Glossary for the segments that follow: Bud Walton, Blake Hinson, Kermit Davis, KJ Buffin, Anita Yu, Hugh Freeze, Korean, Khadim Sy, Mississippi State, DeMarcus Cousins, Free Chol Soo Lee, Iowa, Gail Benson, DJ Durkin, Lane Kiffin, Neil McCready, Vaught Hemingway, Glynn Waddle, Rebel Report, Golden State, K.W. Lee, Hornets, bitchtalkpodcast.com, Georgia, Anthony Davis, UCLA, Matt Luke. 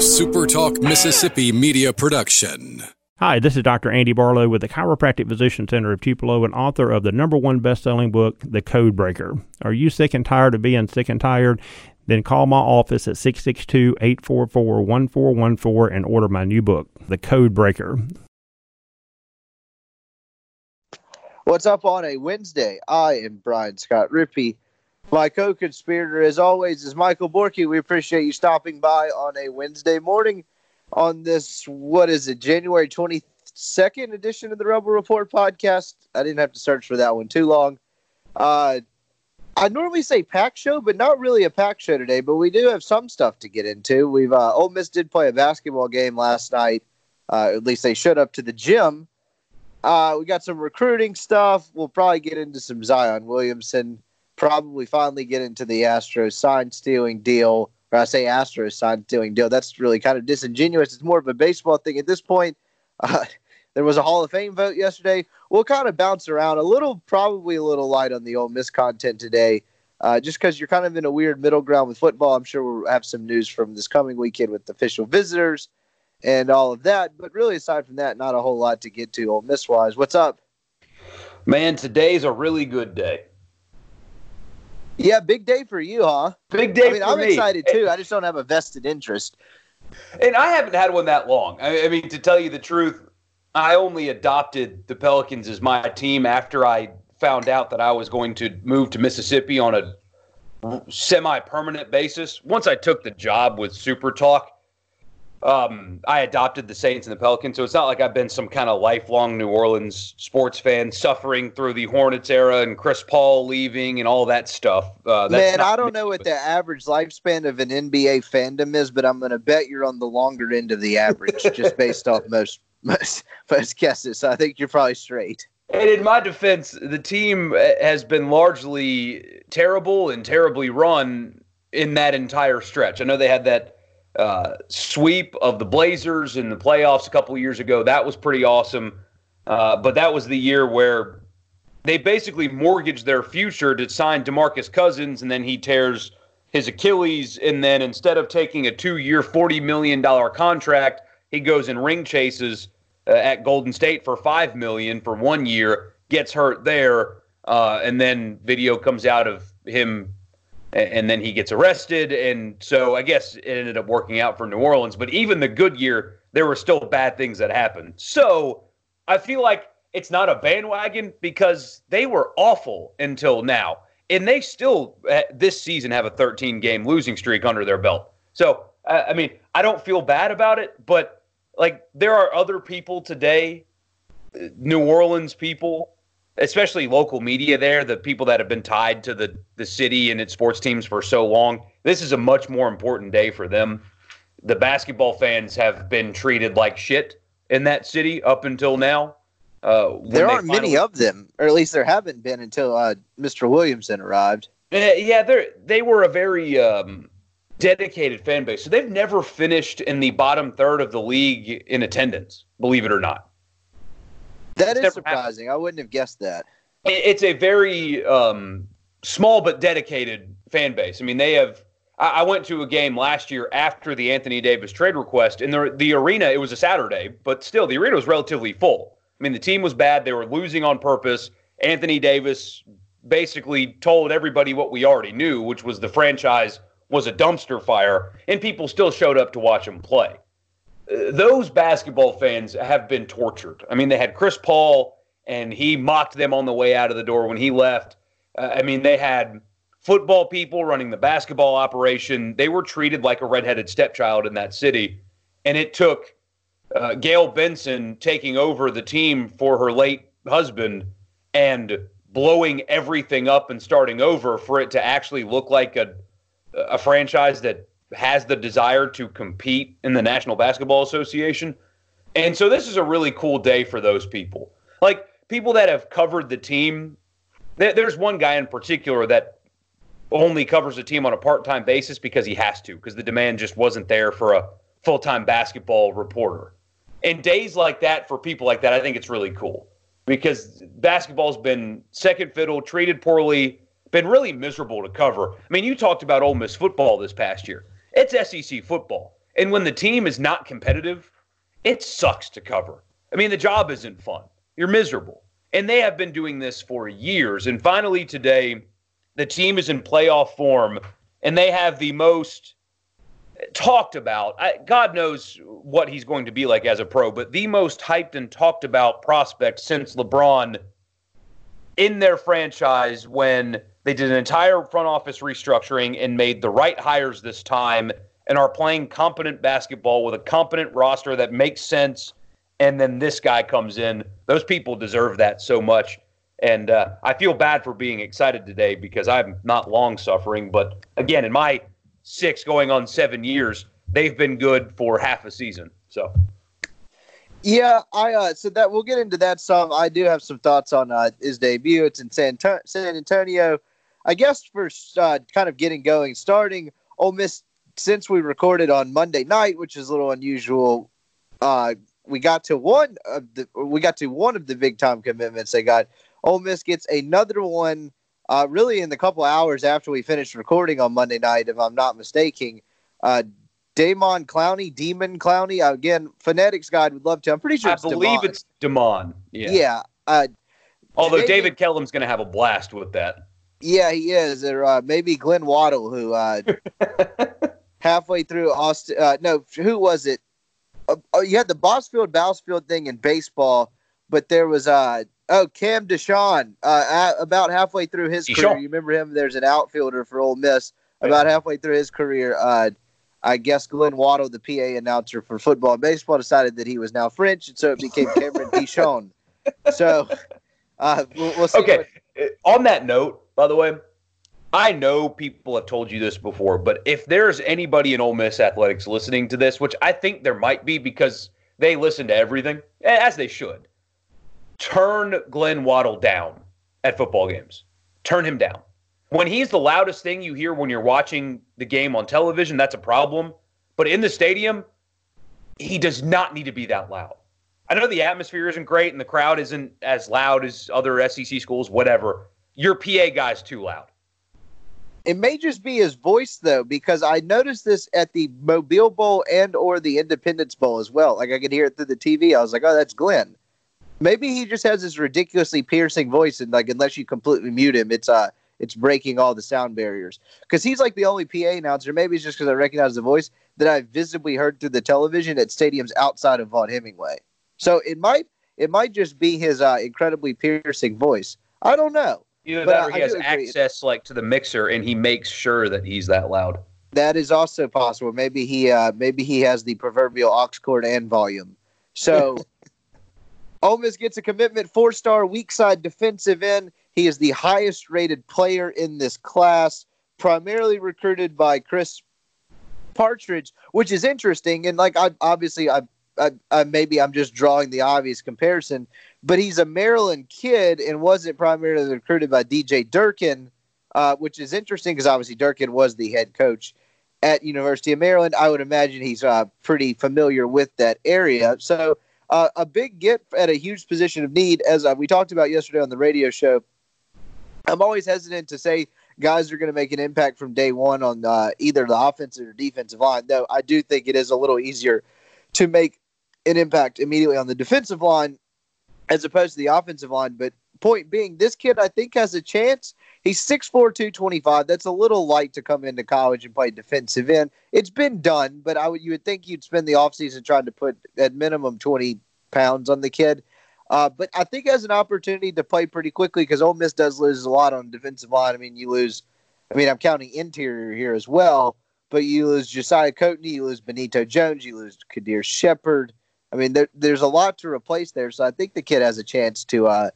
SuperTalk Mississippi Media Production. Hi, this is Dr. Andy Barlow with the Chiropractic Physician Center of Tupelo and author of the #1 best-selling book, The Codebreaker. Are you sick and tired of being sick and tired? Then call my office at 662-844-1414 and order my new book, The Codebreaker. What's up on a Wednesday? I am Brian Scott Rippey. My co-conspirator, as always, is Michael Borky. We appreciate you stopping by on a Wednesday morning on this, January 22nd edition of the Rebel Report podcast. I didn't have to search for that one too long. I normally say pack show, but not really a pack show today, but we do have some stuff to get into. We've Ole Miss did play a basketball game last night. At least they showed up to the gym. We got some recruiting stuff. We'll probably get into some Zion Williamson, probably finally get into the Astros sign-stealing deal. Or I say Astros sign-stealing deal. That's really kind of disingenuous. It's more of a baseball thing at this point. There was a Hall of Fame vote yesterday. We'll kind of bounce around a little, probably a little light on the Ole Miss content today, just because you're kind of in a weird middle ground with football. I'm sure we'll have some news from this coming weekend with official visitors and all of that. But really, aside from that, not a whole lot to get to Ole Miss-wise. What's up? Man, today's a really good day. Yeah, big day for you, huh? Big day for me. I mean, I'm excited, too. I just don't have a vested interest. And I haven't had one that long. I mean, to tell you the truth, I only adopted the Pelicans as my team after I found out that I was going to move to Mississippi on a semi-permanent basis. Once I took the job with Super Talk, I adopted the Saints and the Pelicans, so it's not like I've been some kind of lifelong New Orleans sports fan suffering through the Hornets era and Chris Paul leaving and all that stuff. Man, I don't know what the average lifespan of an NBA fandom is, but I'm going to bet you're on the longer end of the average just based off most guesses. So I think you're probably straight. And in my defense, the team has been largely terrible and terribly run in that entire stretch. I know they had that sweep of the Blazers in the playoffs a couple of years ago. That was pretty awesome. But that was the year where they basically mortgaged their future to sign DeMarcus Cousins, and then he tears his Achilles. And then instead of taking a 2-year, $40 million contract, he goes and ring chases at Golden State for $5 million for 1 year, gets hurt there, and then video comes out of him. And then he gets arrested, and so I guess it ended up working out for New Orleans. But even the good year, there were still bad things that happened. So I feel like it's not a bandwagon because they were awful until now. And they still, this season, have a 13-game losing streak under their belt. So, I mean, I don't feel bad about it, but, like, there are other people today, New Orleans people, especially local media there, the people that have been tied to the city and its sports teams for so long. This is a much more important day for them. The basketball fans have been treated like shit in that city up until now. There aren't many of them, or at least there haven't been until Mr. Williamson arrived. Yeah, they were a very dedicated fan base. So they've never finished in the bottom third of the league in attendance, believe it or not. That is surprising. I wouldn't have guessed that. It's a very small but dedicated fan base. I mean, they have – I went to a game last year after the Anthony Davis trade request, and the arena – it was a Saturday, but still the arena was relatively full. I mean, the team was bad. They were losing on purpose. Anthony Davis basically told everybody what we already knew, which was the franchise was a dumpster fire, and people still showed up to watch him play. Those basketball fans have been tortured. I mean, they had Chris Paul, and he mocked them on the way out of the door when he left. I mean, they had football people running the basketball operation. They were treated like a redheaded stepchild in that city. And it took Gail Benson taking over the team for her late husband and blowing everything up and starting over for it to actually look like a franchise that has the desire to compete in the National Basketball Association. And so this is a really cool day for those people. Like, people that have covered the team, there's one guy in particular that only covers the team on a part-time basis because he has to, because the demand just wasn't there for a full-time basketball reporter. And days like that, for people like that, I think it's really cool, because basketball's been second fiddle, treated poorly, been really miserable to cover. I mean, you talked about Ole Miss football this past year. It's SEC football. And when the team is not competitive, it sucks to cover. I mean, the job isn't fun. You're miserable. And they have been doing this for years. And finally today, the team is in playoff form, and they have the most talked about, God knows what he's going to be like as a pro, but the most hyped and talked about prospect since LeBron in their franchise when they did an entire front office restructuring and made the right hires this time and are playing competent basketball with a competent roster that makes sense. And then this guy comes in. Those people deserve that so much. And I feel bad for being excited today because I'm not long suffering. But again, in my 6 going on 7 years, they've been good for half a season. So, yeah, I so that we'll get into that some. I do have some thoughts on his debut. It's in San Antonio. I guess for kind of getting going, starting Ole Miss since we recorded on Monday night, which is a little unusual. We got to one of the big time commitments they got. Ole Miss gets another one. Really, in the couple of hours after we finished recording on Monday night, if I'm not mistaken, Damon Clowney, again, phonetics guy would love to. I'm pretty sure it's Damon. Yeah. Although David Kellum's going to have a blast with that. Yeah, he is. Or maybe Glynn Waddle, who halfway through Austin. No, who was it? You had the Bossfield-Bousfield thing in baseball, but there was Cam Deshaun, about halfway through his career. You remember him? There's an outfielder for Ole Miss. About halfway through his career, I guess Glenn Waddle, the PA announcer for football and baseball, decided that he was now French, and so it became Cameron Deshaun. So we'll see. Okay. On that note, by the way, I know people have told you this before, but if there's anybody in Ole Miss athletics listening to this, which I think there might be because they listen to everything, as they should, turn Glenn Waddle down at football games. Turn him down. When he's the loudest thing you hear when you're watching the game on television, that's a problem. But in the stadium, he does not need to be that loud. I know the atmosphere isn't great and the crowd isn't as loud as other SEC schools, whatever. Your PA guy's too loud. It may just be his voice, though, because I noticed this at the Mobile Bowl and or the Independence Bowl as well. Like, I could hear it through the TV. I was like, oh, that's Glenn. Maybe he just has this ridiculously piercing voice, and like unless you completely mute him, it's breaking all the sound barriers. Because he's like the only PA announcer. Maybe it's just because I recognize the voice that I've visibly heard through the television at stadiums outside of Vaught Hemingway. So it might just be his incredibly piercing voice. I don't know. Either that, or he has access like to the mixer, and he makes sure that he's that loud. That is also possible. Maybe he has the proverbial aux cord and volume. So. Ole Miss gets a commitment, 4-star weak side defensive end. He is the highest-rated player in this class, primarily recruited by Chris Partridge, which is interesting. And like, maybe I'm just drawing the obvious comparison, but he's a Maryland kid and wasn't primarily recruited by DJ Durkin, which is interesting because obviously Durkin was the head coach at University of Maryland. I would imagine he's pretty familiar with that area. So. A big get at a huge position of need, as we talked about yesterday on the radio show. I'm always hesitant to say guys are going to make an impact from day one on either the offensive or defensive line, though I do think it is a little easier to make an impact immediately on the defensive line as opposed to the offensive line. But point being, this kid, I think, has a chance. He's 6'4", 225. That's a little light to come into college and play defensive end. It's been done, but you would think you'd spend the offseason trying to put at minimum 20 pounds on the kid. But I think has an opportunity to play pretty quickly because Ole Miss does lose a lot on defensive line. I'm counting interior here as well, but you lose Josiah Coatney, you lose Benito Jones, you lose Kadir Shepard. I mean, there's a lot to replace there, so I think the kid has a chance to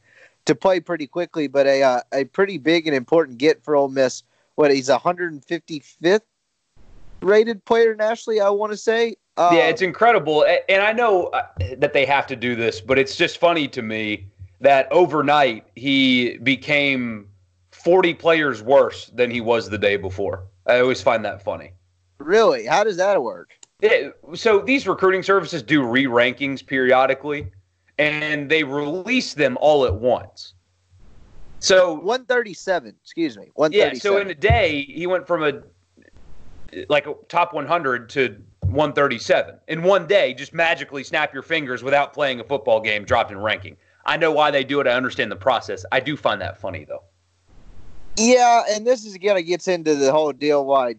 play pretty quickly, but a pretty big and important get for Ole Miss. What, he's 155th rated player nationally, I want to say. Yeah, it's incredible. And I know that they have to do this, but it's just funny to me that overnight he became 40 players worse than he was the day before. I always find that funny. Really? How does that work? So these recruiting services do re-rankings periodically. And they release them all at once. So 137, excuse me. 137. Yeah, so in a day, he went from a top 100 to 137. In one day, just magically snap your fingers without playing a football game, dropped in ranking. I know why they do it. I understand the process. I do find that funny, though. Yeah, and this is again, it gets into the whole deal why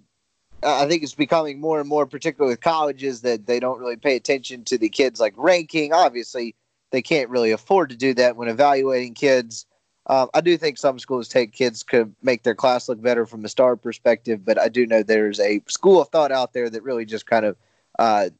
I think it's becoming more and more, particularly with colleges, that they don't really pay attention to the kids like ranking. Obviously, they can't really afford to do that when evaluating kids. I do think some schools take kids to make their class look better from a star perspective, but I do know there's a school of thought out there that really just kind of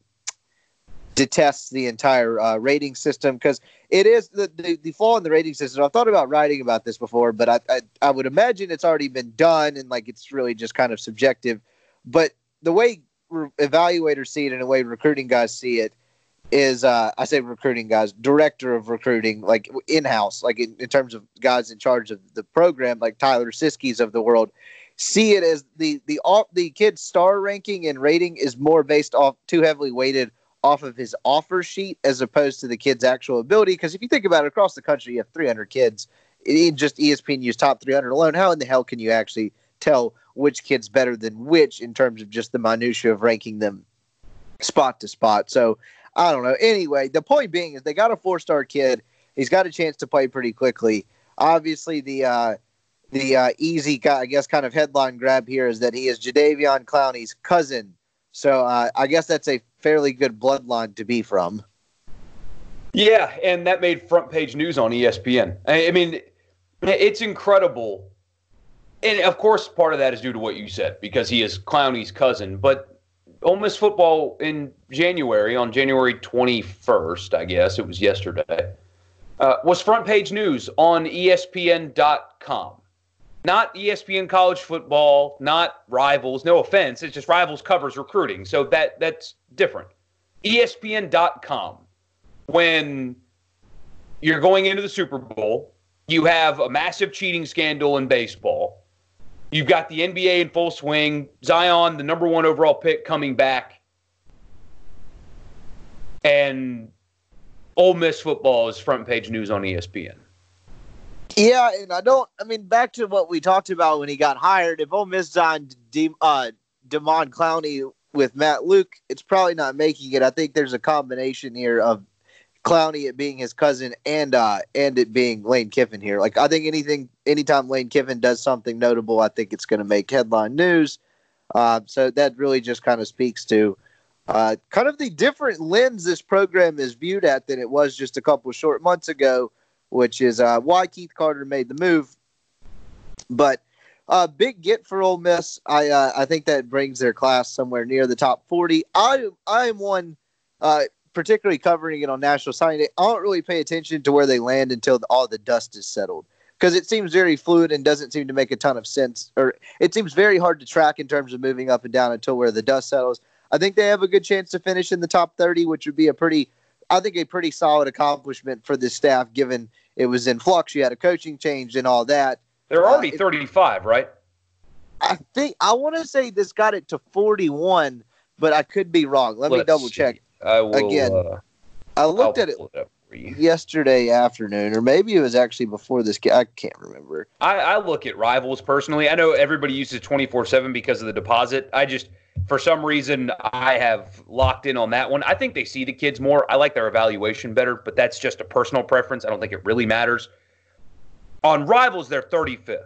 detests the entire rating system, because it is the flaw in the rating system. I've thought about writing about this before, but I would imagine it's already been done, and like it's really just kind of subjective. But the way evaluators see it and the way recruiting guys see it is, I say recruiting guys, director of recruiting, like in-house, like in terms of guys in charge of the program, like Tyler Siskey's of the world, see it as the kid's star ranking and rating is more based off, too heavily weighted off of his offer sheet as opposed to the kid's actual ability. Because if you think about it, across the country, you have 300 kids. Just ESPNU's top 300 alone, how in the hell can you actually tell which kid's better than which in terms of just the minutia of ranking them spot to spot? So I don't know. Anyway, the point being is they got a 4-star kid. He's got a chance to play pretty quickly. Obviously, the easy, I guess, kind of headline grab here is that he is Jadeveon Clowney's cousin. So I guess that's a fairly good bloodline to be from. Yeah, and that made front-page news on ESPN. I mean, it's incredible. And, of course, part of that is due to what you said, because he is Clowney's cousin. But Ole Miss football in January, on January 21st, I guess, it was yesterday, was front-page news on ESPN.com. Not ESPN college football, not Rivals, no offense. It's just Rivals covers recruiting, so that's different. ESPN.com, when you're going into the Super Bowl, you have a massive cheating scandal in baseball. You've got the NBA in full swing. Zion, the number 1 overall pick, coming back. And Ole Miss football is front-page news on ESPN. Yeah, and back to what we talked about when he got hired, if Ole Miss signed Damon Clowney with Matt Luke, it's probably not making it. I think there's a combination here of Clowney it being his cousin and it being Lane Kiffin here. Like, I think anytime Lane Kiffin does something notable, I think it's going to make headline news. So that really just kind of speaks to kind of the different lens this program is viewed at than it was just a couple of short months ago, which is why Keith Carter made the move. But big get for Ole Miss. I think that brings their class somewhere near the top 40. I am one, particularly covering it on National Signing Day, I don't really pay attention to where they land until all the dust is settled, because it seems very fluid and doesn't seem to make a ton of sense, or it seems very hard to track in terms of moving up and down until where the dust settles. I think they have a good chance to finish in the top 30, which would be a pretty solid accomplishment for this staff, given it was in flux. You had a coaching change and all that. They're already 35, right? I want to say this got it to 41, but I could be wrong. Let's me double check. I looked at it yesterday afternoon, or maybe it was actually before this game. I can't remember. I look at Rivals personally. I know everybody uses 24/7 because of the deposit. I just, for some reason, I have locked in on that one. I think they see the kids more. I like their evaluation better, but that's just a personal preference. I don't think it really matters. On Rivals, they're 35th.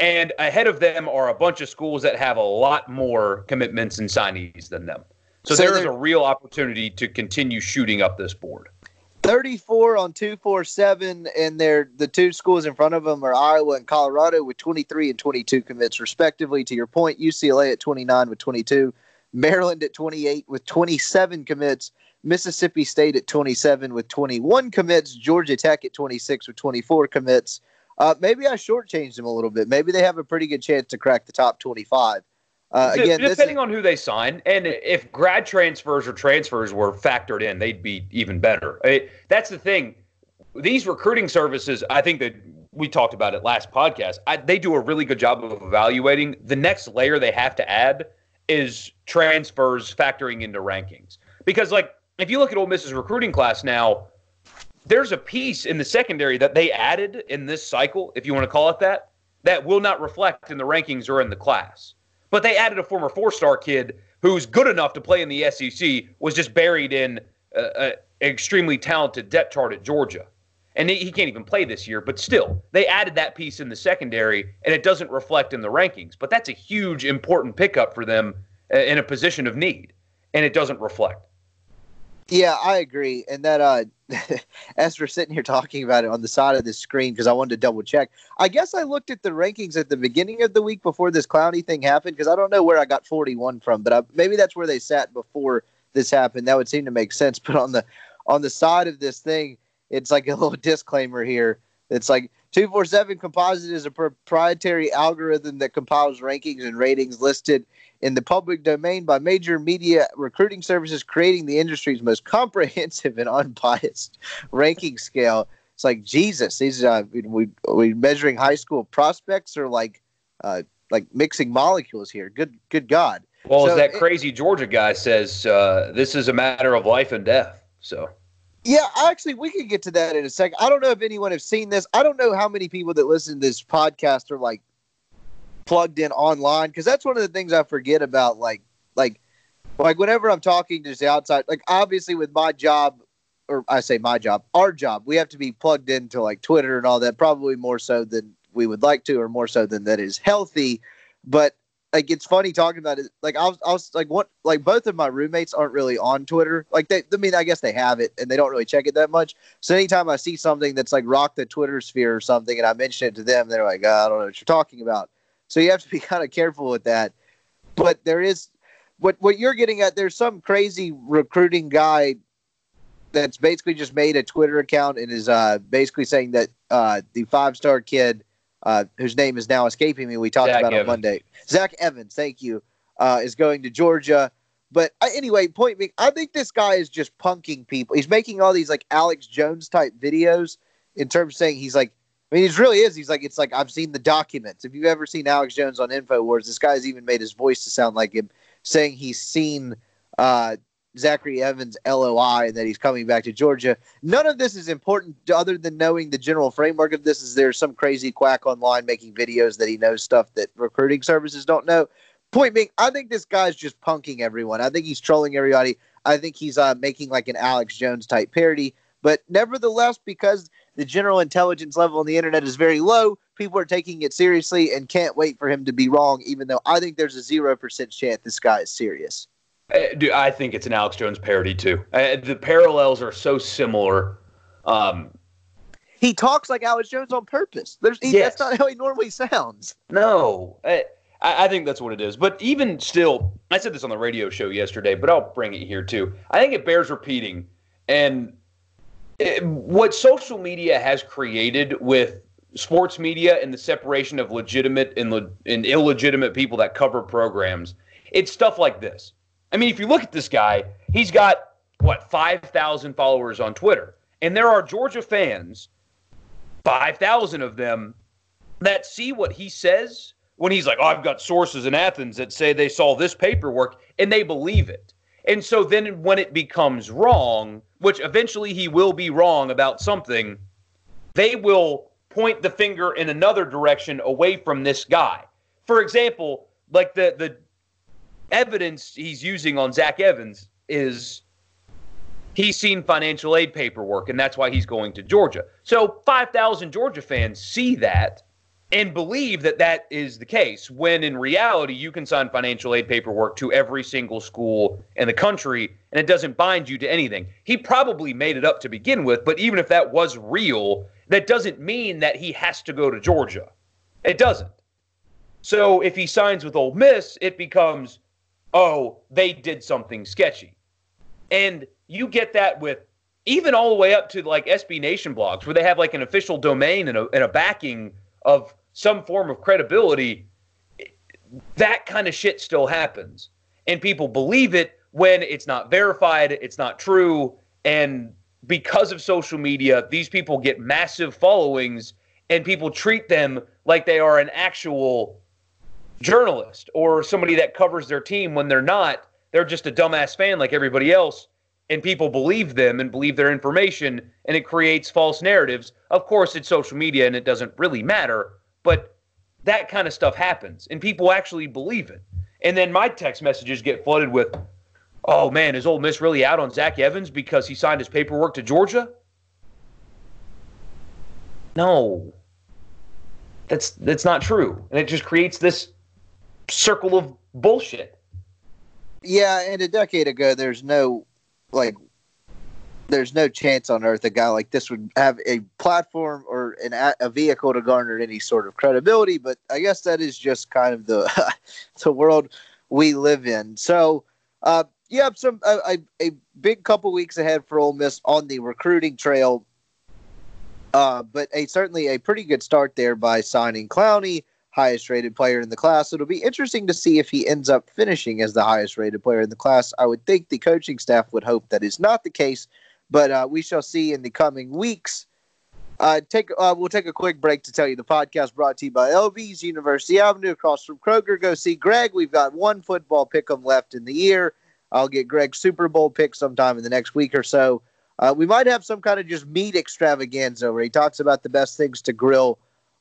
And ahead of them are a bunch of schools that have a lot more commitments and signees than them. So there is a real opportunity to continue shooting up this board. 34 on 247, and the two schools in front of them are Iowa and Colorado with 23 and 22 commits, respectively. To your point, UCLA at 29 with 22, Maryland at 28 with 27 commits, Mississippi State at 27 with 21 commits, Georgia Tech at 26 with 24 commits. Maybe I shortchanged them a little bit. Maybe they have a pretty good chance to crack the top 25. Again, depending on who they sign, and if grad transfers or transfers were factored in, they'd be even better. That's the thing. These recruiting services, I think that we talked about it last podcast, they do a really good job of evaluating. The next layer they have to add is transfers factoring into rankings. Because, like, if you look at Ole Miss's recruiting class now, there's a piece in the secondary that they added in this cycle, if you want to call it that, that will not reflect in the rankings or in the class. But they added a former 4-star kid who's good enough to play in the SEC, was just buried in an extremely talented depth chart at Georgia. And he can't even play this year, but still, they added that piece in the secondary, and it doesn't reflect in the rankings. But that's a huge, important pickup for them in a position of need, and it doesn't reflect. Yeah, I agree. And that, as we're sitting here talking about it on the side of the screen, because I wanted to double check, I guess I looked at the rankings at the beginning of the week before this Clowney thing happened, because I don't know where I got 41 from, but maybe that's where they sat before this happened. That would seem to make sense. But on the side of this thing, it's like a little disclaimer here. It's like 247 Composite is a proprietary algorithm that compiles rankings and ratings listed in the public domain by major media recruiting services, creating the industry's most comprehensive and unbiased ranking scale. It's like, Jesus, these we measuring high school prospects are like mixing molecules here. Good God. Well, so, as that crazy Georgia guy says, this is a matter of life and death. So. Yeah, actually, we can get to that in a second. I don't know if anyone has seen this. I don't know how many people that listen to this podcast are, like, plugged in online, because that's one of the things I forget about, like whenever I'm talking to the outside. Like, obviously, with my job, or I say my job, our job, we have to be plugged into, like, Twitter and all that, probably more so than we would like to, or more so than that is healthy. But, like, it's funny talking about it. Like, I was both of my roommates aren't really on Twitter. Like, I guess they have it and they don't really check it that much. So anytime I see something that's like rocked the Twitter sphere or something, and I mention it to them, they're like, I don't know what you're talking about. So you have to be kind of careful with that. But there is what you're getting at. There's some crazy recruiting guy that's basically just made a Twitter account and is basically saying that the 5-star kid, whose name is now escaping me, we talked about on Monday. Zach Evans, thank you, is going to Georgia. But anyway, point being, I think this guy is just punking people. He's making all these like Alex Jones type videos in terms of saying he's like, I mean, he really is. He's like, it's like, I've seen the documents. If you've ever seen Alex Jones on InfoWars, this guy's even made his voice to sound like him, saying he's seen Zachary Evans' LOI and that he's coming back to Georgia. None of this is important other than knowing the general framework of this. Is there's some crazy quack online making videos that he knows stuff that recruiting services don't know. Point being, I think this guy's just punking everyone. I think he's trolling everybody. I think he's making like an Alex Jones type parody. But nevertheless, because the general intelligence level on the internet is very low, people are taking it seriously and can't wait for him to be wrong, even though I think there's a 0% chance this guy is serious. Dude, I think it's an Alex Jones parody, too. The parallels are so similar. He talks like Alex Jones on purpose. That's not how he normally sounds. No. I think that's what it is. But even still, I said this on the radio show yesterday, but I'll bring it here, too. I think it bears repeating. And what social media has created with sports media and the separation of legitimate and illegitimate people that cover programs, it's stuff like this. I mean, if you look at this guy, he's got, 5,000 followers on Twitter. And there are Georgia fans, 5,000 of them, that see what he says when he's like, I've got sources in Athens that say they saw this paperwork, and they believe it. And so then when it becomes wrong, which eventually he will be wrong about something, they will point the finger in another direction away from this guy. For example, like the evidence he's using on Zach Evans is he's seen financial aid paperwork, and that's why he's going to Georgia. So 5,000 Georgia fans see that and believe that that is the case, when in reality you can sign financial aid paperwork to every single school in the country, and it doesn't bind you to anything. He probably made it up to begin with, but even if that was real, that doesn't mean that he has to go to Georgia. It doesn't. So if he signs with Ole Miss, it becomes, oh, they did something sketchy. And you get that with even all the way up to like SB Nation blogs, where they have like an official domain and a backing of some form of credibility. That kind of shit still happens. And people believe it when it's not verified, it's not true. And because of social media, these people get massive followings, and people treat them like they are an actual journalist or somebody that covers their team, when they're not. They're just a dumbass fan like everybody else, and people believe them and believe their information, and it creates false narratives. Of course, it's social media and it doesn't really matter, but that kind of stuff happens, and people actually believe it. And then my text messages get flooded with, oh, man, is Ole Miss really out on Zach Evans because he signed his paperwork to Georgia? No. That's not true. And it just creates this circle of bullshit. Yeah, and a decade ago, there's no chance on earth a guy like this would have a platform or a vehicle to garner any sort of credibility. But I guess that is just kind of the the world we live in. So, you have a big couple weeks ahead for Ole Miss on the recruiting trail. But certainly a pretty good start there by signing Clowney, highest rated player in the class. It'll be interesting to see if he ends up finishing as the highest rated player in the class. I would think the coaching staff would hope that is not the case, but we shall see in the coming weeks. We'll take a quick break to tell you the podcast brought to you by LB's, University Avenue, across from Kroger. Go see Greg. We've got one football pick 'em left in the year. I'll get Greg's Super Bowl pick sometime in the next week or so. We might have some kind of just meat extravaganza where he talks about the best things to grill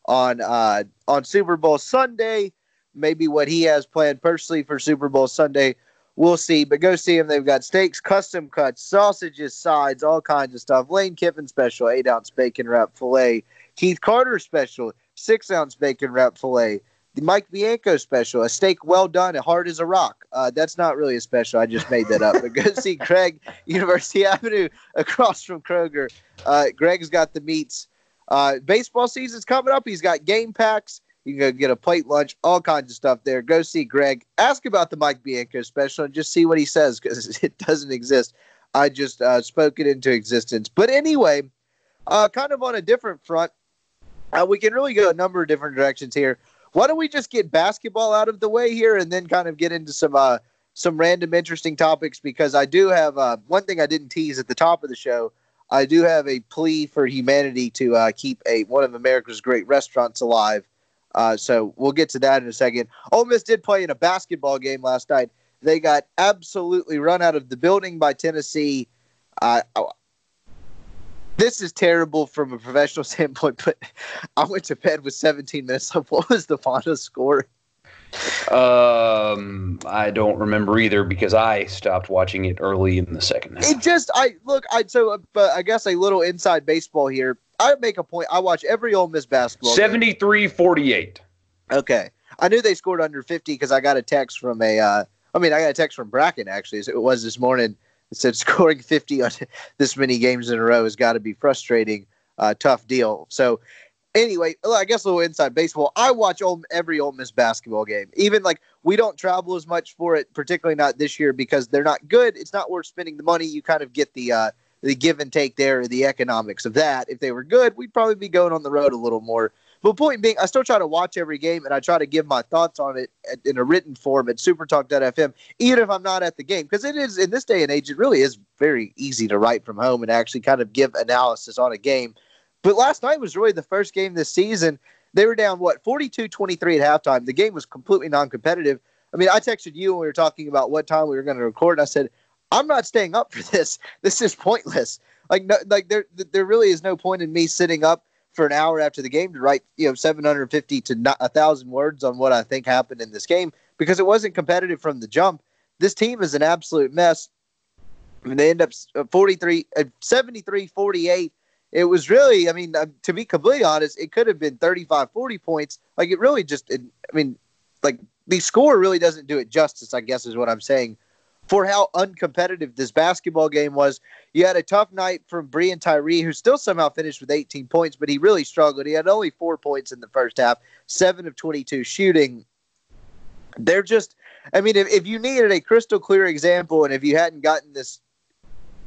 on Super Bowl Sunday. Maybe what he has planned personally for Super Bowl Sunday. We'll see, but go see him. They've got steaks, custom cuts, sausages, sides, all kinds of stuff. Lane Kiffin special, 8-ounce bacon wrap filet. Keith Carter special, 6-ounce bacon wrap filet. The Mike Bianco special, a steak well done and hard as a rock. That's not really a special. I just made that up. But go see Greg, University Avenue, across from Kroger. Greg's got the meats. Baseball season's coming up. He's got game packs. You can go get a plate lunch, all kinds of stuff there. Go see Greg. Ask about the Mike Bianco special and just see what he says, because it doesn't exist. I just spoke it into existence. But anyway, kind of on a different front, we can really go a number of different directions here. Why don't we just get basketball out of the way here and then kind of get into some random interesting topics, because I do have one thing I didn't tease at the top of the show. I do have a plea for humanity to keep one of America's great restaurants alive. So we'll get to that in a second. Ole Miss did play in a basketball game last night. They got absolutely run out of the building by Tennessee. This is terrible from a professional standpoint, but I went to bed with 17 minutes left. What was the final score? I don't remember either, because I stopped watching it early in the second half. I guess a little inside baseball here. I make a point. I watch every Ole Miss basketball 73-48. Okay. I knew they scored under 50 because I got a text from Bracken, actually. So it was this morning. It said scoring 50 on this many games in a row has got to be frustrating. Tough deal. So anyway, I guess a little inside baseball. I watch every Ole Miss basketball game. Even we don't travel as much for it, particularly not this year, because they're not good. It's not worth spending the money. You kind of get the give and take there, or the economics of that. If they were good, we'd probably be going on the road a little more. But point being, I still try to watch every game, and I try to give my thoughts on it in a written form at supertalk.fm, even if I'm not at the game. Because it is, in this day and age, it really is very easy to write from home and actually kind of give analysis on a game. But last night was really the first game this season. They were down, 42-23 at halftime. The game was completely non-competitive. I mean, I texted you when we were talking about what time we were going to record, and I said, I'm not staying up for this. This is pointless. There really is no point in me sitting up for an hour after the game to write, 750 to 1,000 words on what I think happened in this game, because it wasn't competitive from the jump. This team is an absolute mess. I mean, they end up 73-48. It was really, to be completely honest, it could have been 35-40 points. The score really doesn't do it justice, I guess is what I'm saying, for how uncompetitive this basketball game was. You had a tough night from Breein Tyree, who still somehow finished with 18 points, but he really struggled. He had only 4 points in the first half, 7 of 22 shooting. They're just, if you needed a crystal clear example, and if you hadn't gotten this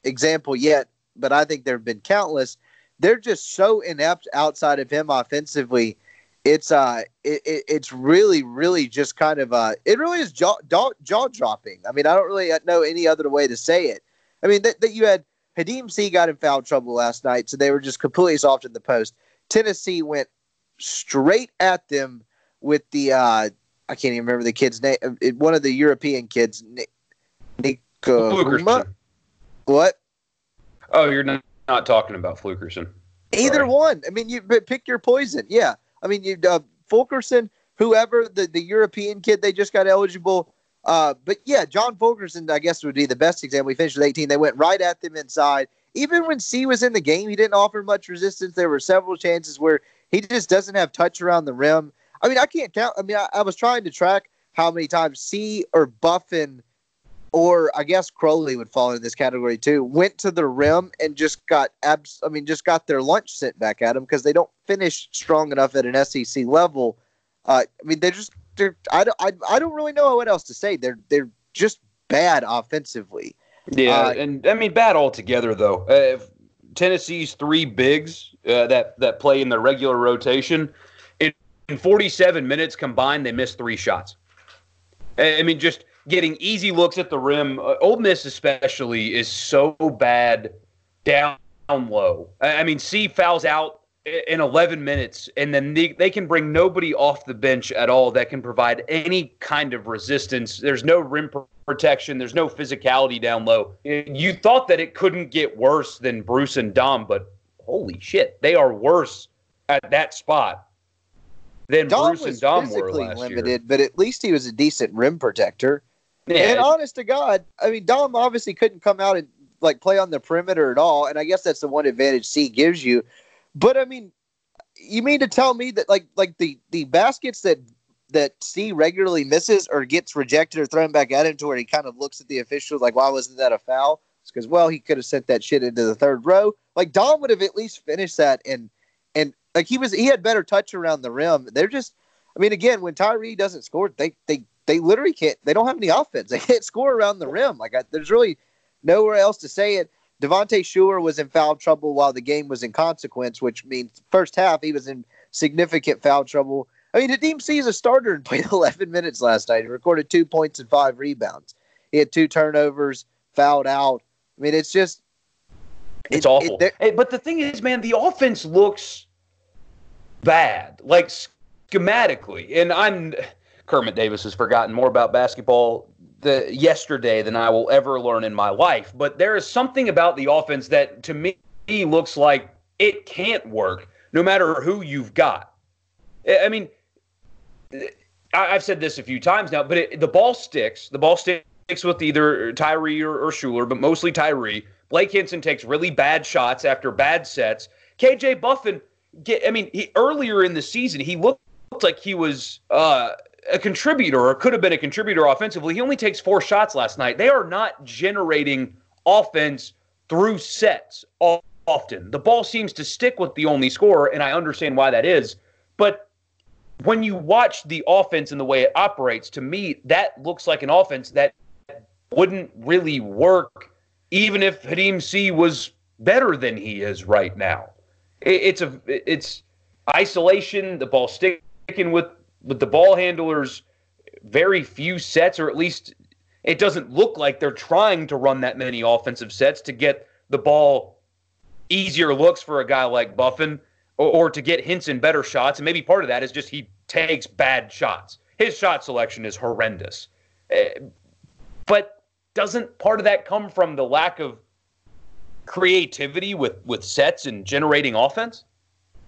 example yet, but I think there have been countless, they're just so inept outside of him offensively. It's really, really just kind of it really is jaw-dropping. I don't really know any other way to say it. That you had Khadim Sy got in foul trouble last night, so they were just completely soft in the post. Tennessee went straight at them with the I can't even remember the kid's name. One of the European kids, Nick what? Oh, you're not talking about Fulkerson. Either one. You pick your poison. Yeah. Fulkerson, whoever, the European kid, they just got eligible. But yeah, John Fulkerson, I guess, would be the best example. We finished with 18. They went right at them inside. Even when C was in the game, he didn't offer much resistance. There were several chances where he just doesn't have touch around the rim. I mean, I can't count. I mean, I was trying to track how many times C or Buffin or I guess Crowley would fall in this category too, went to the rim and just got just got their lunch sent back at them because they don't finish strong enough at an SEC level. I mean, I don't really know what else to say. They're just bad offensively. Yeah, and I mean bad altogether though. Tennessee's three bigs that play in the regular rotation, in 47 minutes combined, they missed three shots. I mean, just getting easy looks at the rim. Ole Miss especially is so bad down low. I mean, C fouls out in 11 minutes, and then they can bring nobody off the bench at all that can provide any kind of resistance. There's no rim protection. There's no physicality down low. You thought that it couldn't get worse than Bruce and Dom, but holy shit, they are worse at that spot than Bruce and Dom were last year. Dom was physically limited, but at least he was a decent rim protector. Yeah. And honest to God, I mean, Dom obviously couldn't come out and like play on the perimeter at all, and I guess that's the one advantage C gives you. But I mean, you mean to tell me that like the baskets that C regularly misses or gets rejected or thrown back at him to where he kind of looks at the officials like, why wasn't that a foul? It's because, well, he could have sent that shit into the third row. Like, Dom would have at least finished that, and like he had better touch around the rim. They're just, I mean, again, when Tyree doesn't score, they literally can't. They don't have any offense. They can't score around the rim. Like, there's really nowhere else to say it. Devontae Shuler was in foul trouble while the game was in consequence, which means first half he was in significant foul trouble. I mean, Khadim Sy is a starter and played 11 minutes last night. He recorded 2 points and 5 rebounds. He had 2 turnovers, fouled out. I mean, it's just it's awful. But the thing is, man, the offense looks bad, like schematically. And Kermit Davis has forgotten more about basketball yesterday than I will ever learn in my life. But there is something about the offense that to me looks like it can't work no matter who you've got. I mean, I've said this a few times now, but the ball sticks. The ball sticks with either Tyree or Shuler, but mostly Tyree. Blake Hinson takes really bad shots after bad sets. KJ Buffin, earlier in the season, he looked like he was a contributor or could have been a contributor offensively. He only takes 4 shots last night. They are not generating offense through sets often. The ball seems to stick with the only scorer, and I understand why that is. But when you watch the offense and the way it operates, to me, that looks like an offense that wouldn't really work even if Khadim Sy was better than he is right now. It's isolation, the ball sticking with the ball handlers, very few sets, or at least it doesn't look like they're trying to run that many offensive sets to get the ball easier looks for a guy like Buffin or to get Hinson better shots. And maybe part of that is just he takes bad shots. His shot selection is horrendous. But doesn't part of that come from the lack of creativity with sets and generating offense?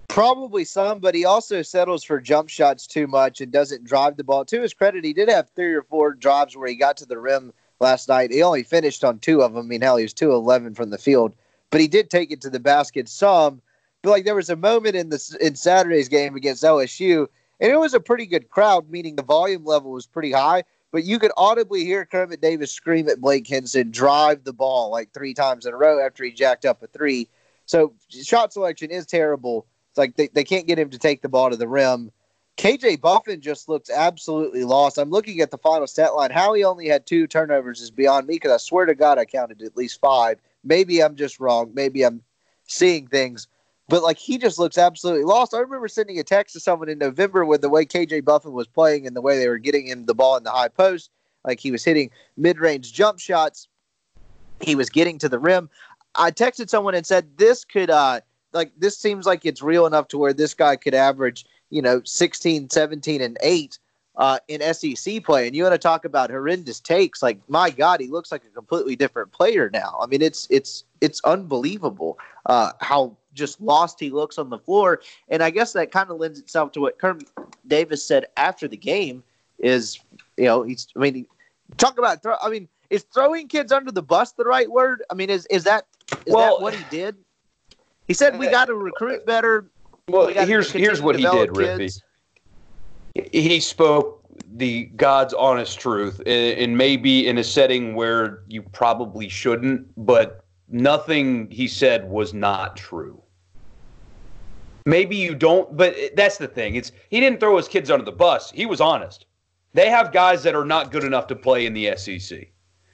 Probably some, but he also settles for jump shots too much and doesn't drive the ball. To his credit, he did have 3 or 4 drives where he got to the rim last night. He only finished on 2 of them. I mean, hell, he was 2-11 from the field, but he did take it to the basket some. But like there was a moment in Saturday's game against LSU, and it was a pretty good crowd, meaning the volume level was pretty high. But you could audibly hear Kermit Davis scream at Blake Hinson, drive the ball like 3 times in a row after he jacked up a 3. So shot selection is terrible. It's like they can't get him to take the ball to the rim. KJ Buffin just looks absolutely lost. I'm looking at the final stat line. How he only had 2 turnovers is beyond me because I swear to God I counted at least 5. Maybe I'm just wrong. Maybe I'm seeing things. But like he just looks absolutely lost. I remember sending a text to someone in November with the way KJ Buffin was playing and the way they were getting him the ball in the high post. Like he was hitting mid-range jump shots. He was getting to the rim. I texted someone and said, this seems like it's real enough to where this guy could average, 16, 17, and 8 in SEC play. And you want to talk about horrendous takes. Like, my God, he looks like a completely different player now. I mean, it's unbelievable how just lost he looks on the floor. And I guess that kind of lends itself to what Kermit Davis said after the game is, Talk about throw. I mean, is throwing kids under the bus the right word? I mean, is that what he did? He said we got to recruit better. Well, here's what he did, Rippey. He spoke the God's honest truth, and maybe in a setting where you probably shouldn't, but nothing he said was not true. Maybe you don't, but that's the thing. He didn't throw his kids under the bus. He was honest. They have guys that are not good enough to play in the SEC.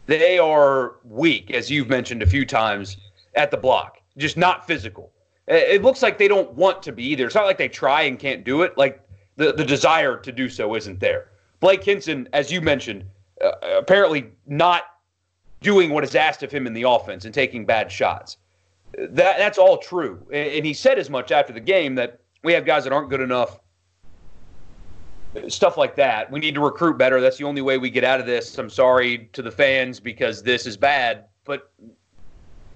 They are weak, as you've mentioned a few times, at the block. Just not physical. It looks like they don't want to be either. It's not like they try and can't do it. Like the desire to do so isn't there. Blake Hinson, as you mentioned, apparently not doing what is asked of him in the offense and taking bad shots. That's all true. And he said as much after the game that we have guys that aren't good enough, stuff like that. We need to recruit better. That's the only way we get out of this. I'm sorry to the fans because this is bad. But,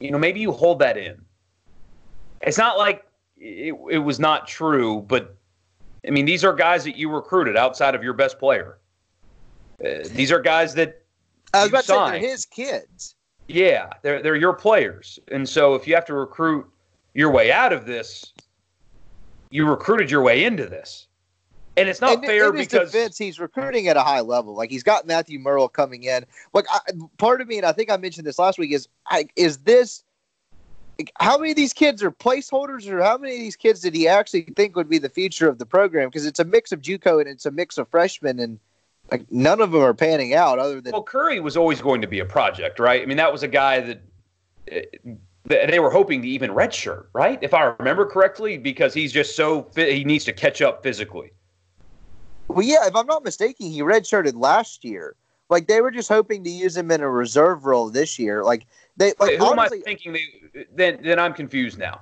you know, maybe you hold that in. It's not like it was not true, but, I mean, these are guys that you recruited outside of your best player. These are guys that I was about to say, they're his kids. Yeah, they're your players. And so if you have to recruit your way out of this, you recruited your way into this. And it's not fair because he's recruiting at a high level. Like, he's got Matthew Murrell coming in. Like, part of me, and I think I mentioned this last week, is this – how many of these kids are placeholders or how many of these kids did he actually think would be the future of the program? Because it's a mix of JUCO and it's a mix of freshmen, and like none of them are panning out other than – Well, Curry was always going to be a project, right? I mean, that was a guy that they were hoping to even redshirt, right? If I remember correctly, because he's just so – he needs to catch up physically. Well, yeah, if I'm not mistaken, he redshirted last year. Like, they were just hoping to use him in a reserve role this year. Like, they like, who honestly, am I thinking? Then I'm confused now.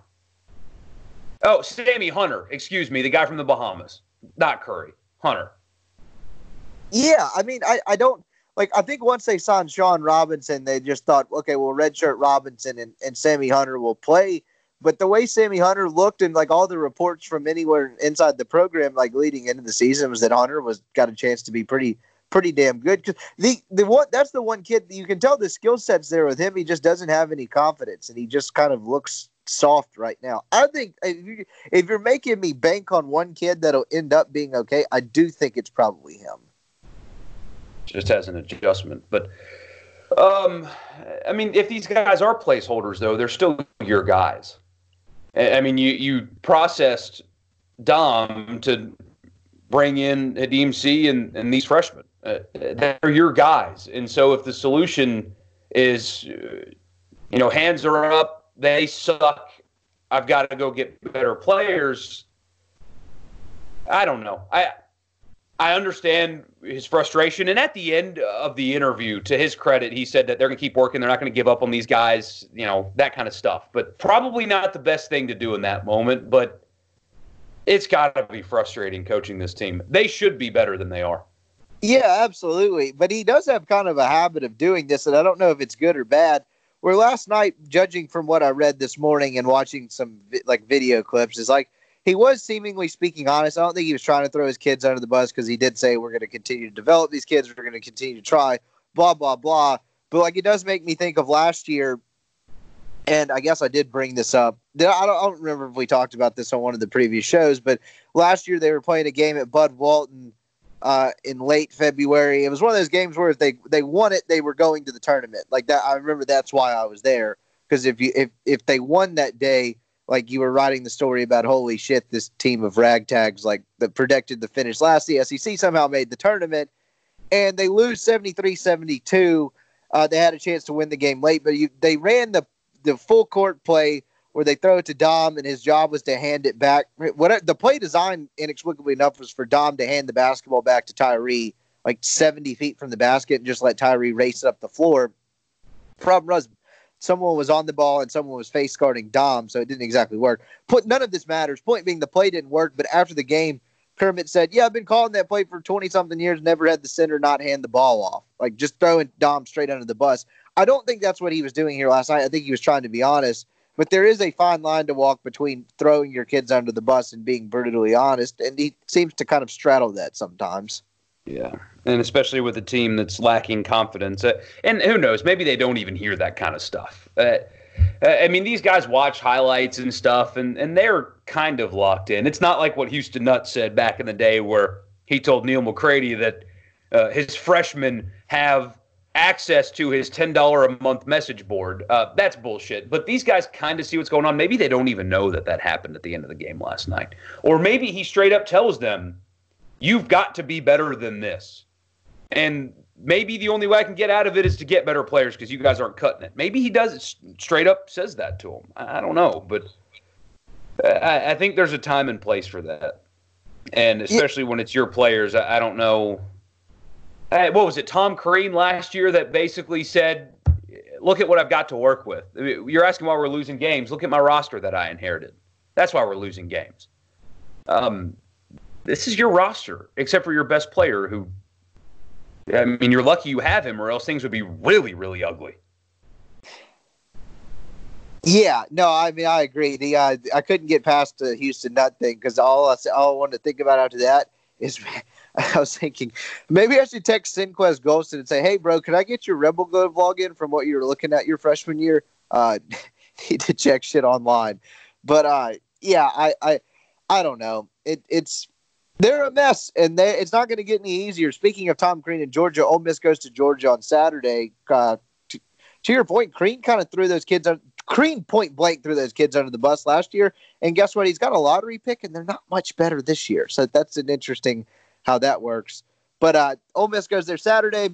Oh, Sammy Hunter, excuse me, the guy from the Bahamas, not Curry, Hunter. Yeah, I mean, I don't like. I think once they signed Sean Robinson, they just thought, okay, well, redshirt Robinson and Sammy Hunter will play. But the way Sammy Hunter looked and, like, all the reports from anywhere inside the program, like, leading into the season was that Hunter got a chance to be pretty damn good. Because that's the one kid that you can tell the skill set's there with him. He just doesn't have any confidence, and he just kind of looks soft right now. I think if you're making me bank on one kid that'll end up being okay, I do think it's probably him. Just as an adjustment. But, I mean, if these guys are placeholders, though, they're still your guys. I mean, you processed Dom to bring in Khadim Sy and these freshmen. They're your guys. And so if the solution is, you know, hands are up, they suck, I've got to go get better players, I don't know. I understand his frustration. And at the end of the interview, to his credit, he said that they're going to keep working. They're not going to give up on these guys, you know, that kind of stuff. But probably not the best thing to do in that moment. But it's got to be frustrating coaching this team. They should be better than they are. Yeah, absolutely. But he does have kind of a habit of doing this, and I don't know if it's good or bad. Where last night, judging from what I read this morning and watching some like video clips, is like, he was seemingly speaking honest. I don't think he was trying to throw his kids under the bus because he did say, we're going to continue to develop these kids. We're going to continue to try, blah, blah, blah. But, like, it does make me think of last year, and I guess I did bring this up. I don't remember if we talked about this on one of the previous shows, but last year they were playing a game at Bud Walton in late February. It was one of those games where if they won it, they were going to the tournament. Like that, I remember that's why I was there, because if they won that day, like, you were writing the story about, holy shit, this team of ragtags, like, that predicted the finish last. The SEC somehow made the tournament, and they lose 73-72. They had a chance to win the game late, but they ran the full court play where they throw it to Dom, and his job was to hand it back. The play design, inexplicably enough, was for Dom to hand the basketball back to Tyree, like, 70 feet from the basket, and just let Tyree race it up the floor. Problem was, someone was on the ball and someone was face guarding Dom, so it didn't exactly work. None of this matters. Point being, the play didn't work, but after the game, Kermit said, yeah, I've been calling that play for 20-something years, never had the center not hand the ball off. Like, just throwing Dom straight under the bus. I don't think that's what he was doing here last night. I think he was trying to be honest, but there is a fine line to walk between throwing your kids under the bus and being brutally honest, and he seems to kind of straddle that sometimes. Yeah, and especially with a team that's lacking confidence. And who knows, maybe they don't even hear that kind of stuff. I mean, these guys watch highlights and stuff, and they're kind of locked in. It's not like what Houston Nutt said back in the day where he told Neil McCready that his freshmen have access to his $10 a month message board. That's bullshit. But these guys kind of see what's going on. Maybe they don't even know that that happened at the end of the game last night. Or maybe he straight up tells them, you've got to be better than this. And maybe the only way I can get out of it is to get better players because you guys aren't cutting it. Maybe he does straight up says that to him. I don't know. But I think there's a time and place for that. And especially when it's your players, I don't know. What was it, Tom Kareem last year that basically said, look at what I've got to work with. You're asking why we're losing games. Look at my roster that I inherited. That's why we're losing games. This is your roster, except for your best player who, I mean, you're lucky you have him or else things would be really, really ugly. Yeah, no, I mean, I agree. I couldn't get past the Houston Nutt thing because all I wanted to think about after that is – I was thinking, maybe I should text Sinquest Golston and say, hey, bro, can I get your Rebel Glove login from what you were looking at your freshman year? Need to check shit online. But, yeah, I don't know. They're a mess, and it's not going to get any easier. Speaking of Tom Crean and Georgia, Ole Miss goes to Georgia on Saturday. To your point, Crean kind of threw those kids – Crean point blank threw those kids under the bus last year. And guess what? He's got a lottery pick, and they're not much better this year. So that's an interesting – how that works. But Ole Miss goes there Saturday.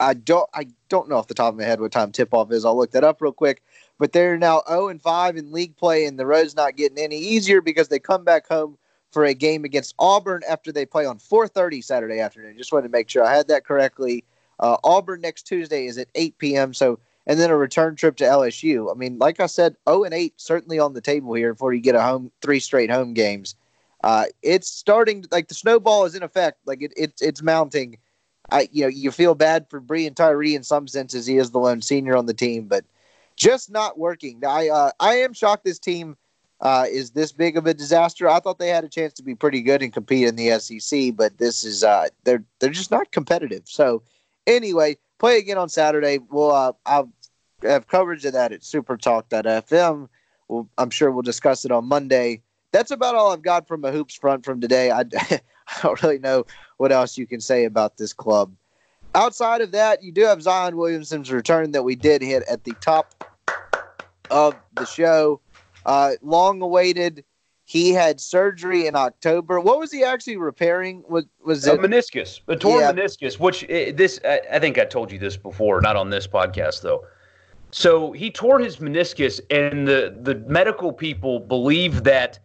I don't know off the top of my head what time tip-off is. I'll look that up real quick. But they're now 0-5 in league play, and the road's not getting any easier because they come back home for a game against Auburn after they play on 4:30 Saturday afternoon. Just wanted to make sure I had that correctly. Auburn next Tuesday is at 8 p.m., so and then a return trip to LSU. I mean, like I said, 0-8 certainly on the table here before you get three straight home games. It's starting like the snowball is in effect. Like it's mounting. You feel bad for Breein Tyree in some senses. He is the lone senior on the team, but just not working. I am shocked this team is this big of a disaster. I thought they had a chance to be pretty good and compete in the SEC, but this is they're just not competitive. So anyway, play again on Saturday. We'll I'll have coverage of that at supertalk.fm. I'm sure we'll discuss it on Monday. That's about all I've got from a hoops front from today. I don't really know what else you can say about this club. Outside of that, you do have Zion Williamson's return that we did hit at the top of the show. Long awaited. He had surgery in October. What was he actually repairing? Was it a meniscus, a torn meniscus, which I think I told you this before, not on this podcast though. So he tore his meniscus and the medical people believe that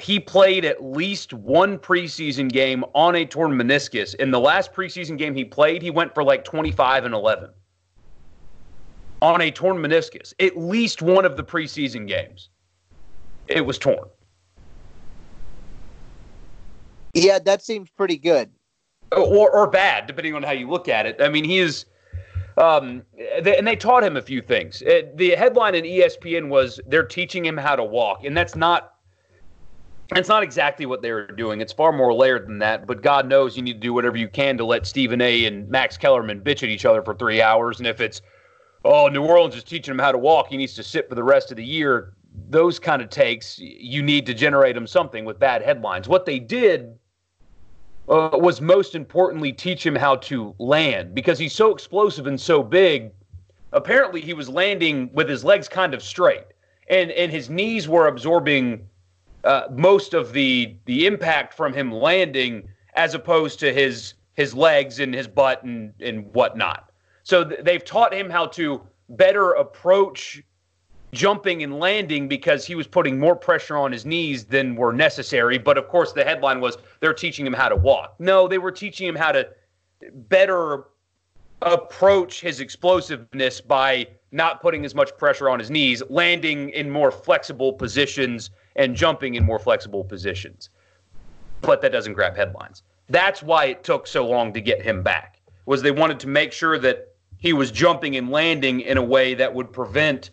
he played at least one preseason game on a torn meniscus. In the last preseason game he played, he went for like 25-11 on a torn meniscus. At least one of the preseason games, it was torn. Yeah, that seems pretty good. Or bad, depending on how you look at it. I mean, he is... and they taught him a few things. The headline in ESPN was, they're teaching him how to walk. And that's not... It's not exactly what they were doing. It's far more layered than that. But God knows you need to do whatever you can to let Stephen A. and Max Kellerman bitch at each other for 3 hours. And if it's, oh, New Orleans is teaching him how to walk, he needs to sit for the rest of the year, those kind of takes, you need to generate him something with bad headlines. What they did was most importantly teach him how to land because he's so explosive and so big. Apparently he was landing with his legs kind of straight. And his knees were absorbing... most of the impact from him landing as opposed to his legs and his butt and whatnot. So they've taught him how to better approach jumping and landing because he was putting more pressure on his knees than were necessary. But, of course, the headline was they're teaching him how to walk. No, they were teaching him how to better approach his explosiveness by not putting as much pressure on his knees, landing in more flexible positions and jumping in more flexible positions. But that doesn't grab headlines. That's why it took so long to get him back, was they wanted to make sure that he was jumping and landing in a way that would prevent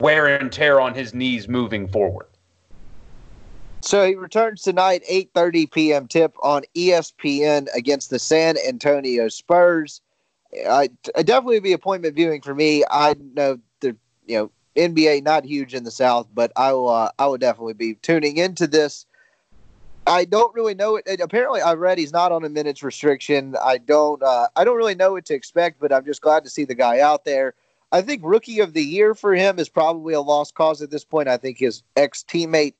wear and tear on his knees moving forward. So he returns tonight, 8:30 p.m. tip on ESPN against the San Antonio Spurs. It definitely be appointment viewing for me. I know the NBA not huge in the South, but I will definitely be tuning into this. I don't really know it. Apparently, I read he's not on a minutes restriction. I don't really know what to expect, but I'm just glad to see the guy out there. I think Rookie of the Year for him is probably a lost cause at this point. I think his ex-teammate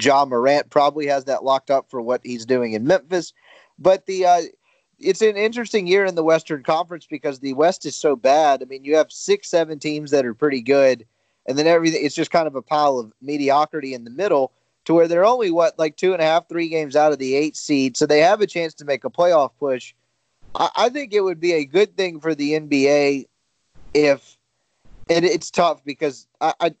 Ja Morant probably has that locked up for what he's doing in Memphis. But it's an interesting year in the Western Conference because the West is so bad. I mean, you have 6-7 teams that are pretty good, and then it's just kind of a pile of mediocrity in the middle, to where they're only, 2.5-3 games out of the 8 seed, so they have a chance to make a playoff push. I think it would be a good thing for the NBA if, and it's tough because I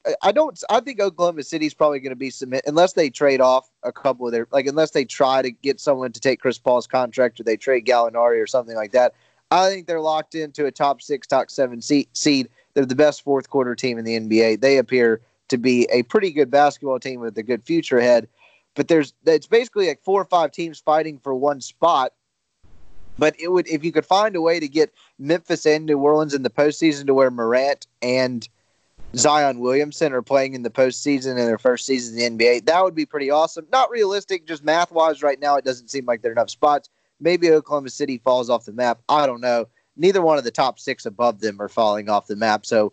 think Oklahoma City's probably going to be submitted, unless they trade off a couple of their, unless they try to get someone to take Chris Paul's contract or they trade Gallinari or something like that. I think they're locked into a top 6, top 7 seed. They're the best fourth quarter team in the NBA. They appear to be a pretty good basketball team with a good future ahead. But it's basically like 4 or 5 teams fighting for one spot. But it would, if you could find a way to get Memphis and New Orleans in the postseason to where Morant and Zion Williamson are playing in the postseason in their first season in the NBA, that would be pretty awesome. Not realistic, just math-wise right now, it doesn't seem like there are enough spots. Maybe Oklahoma City falls off the map. I don't know. Neither one of the top 6 above them are falling off the map, so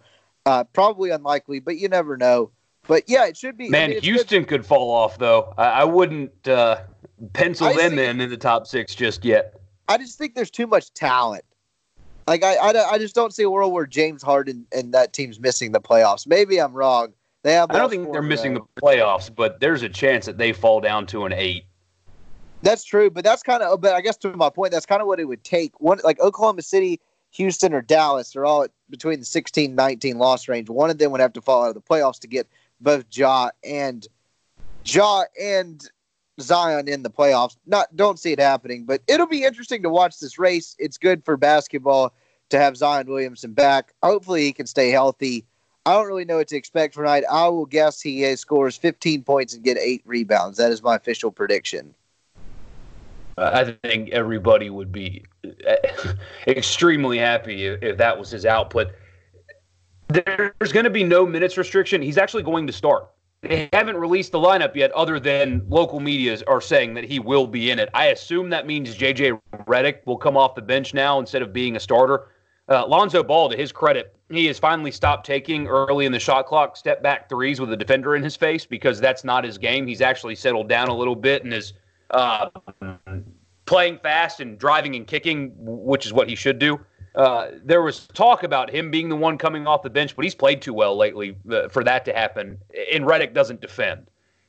probably unlikely, but you never know. But yeah, it should be. Man, Houston could fall off though. I wouldn't pencil them in the top 6 just yet. I just think there's too much talent. I just don't see a world where James Harden and that team's missing the playoffs. Maybe I'm wrong. I don't think they're missing the playoffs, but there's a chance that they fall down to an 8. That's true, but but I guess to my point, that's kind of what it would take. One, like Oklahoma City, Houston, or Dallas are all between the 16-19 loss range. One of them would have to fall out of the playoffs to get both Ja and Zion in the playoffs. Don't see it happening, but it'll be interesting to watch this race. It's good for basketball to have Zion Williamson back. Hopefully he can stay healthy. I don't really know what to expect tonight. I will guess he scores 15 points and get 8 rebounds. That is my official prediction. I think everybody would be extremely happy if that was his output. There's going to be no minutes restriction. He's actually going to start. They haven't released the lineup yet, other than local medias are saying that he will be in it. I assume that means J.J. Redick will come off the bench now instead of being a starter. Lonzo Ball, to his credit, he has finally stopped taking early in the shot clock step-back threes with a defender in his face because that's not his game. He's actually settled down a little bit and is playing fast and driving and kicking, which is what he should do. There was talk about him being the one coming off the bench, but he's played too well lately for that to happen. And Redick doesn't defend.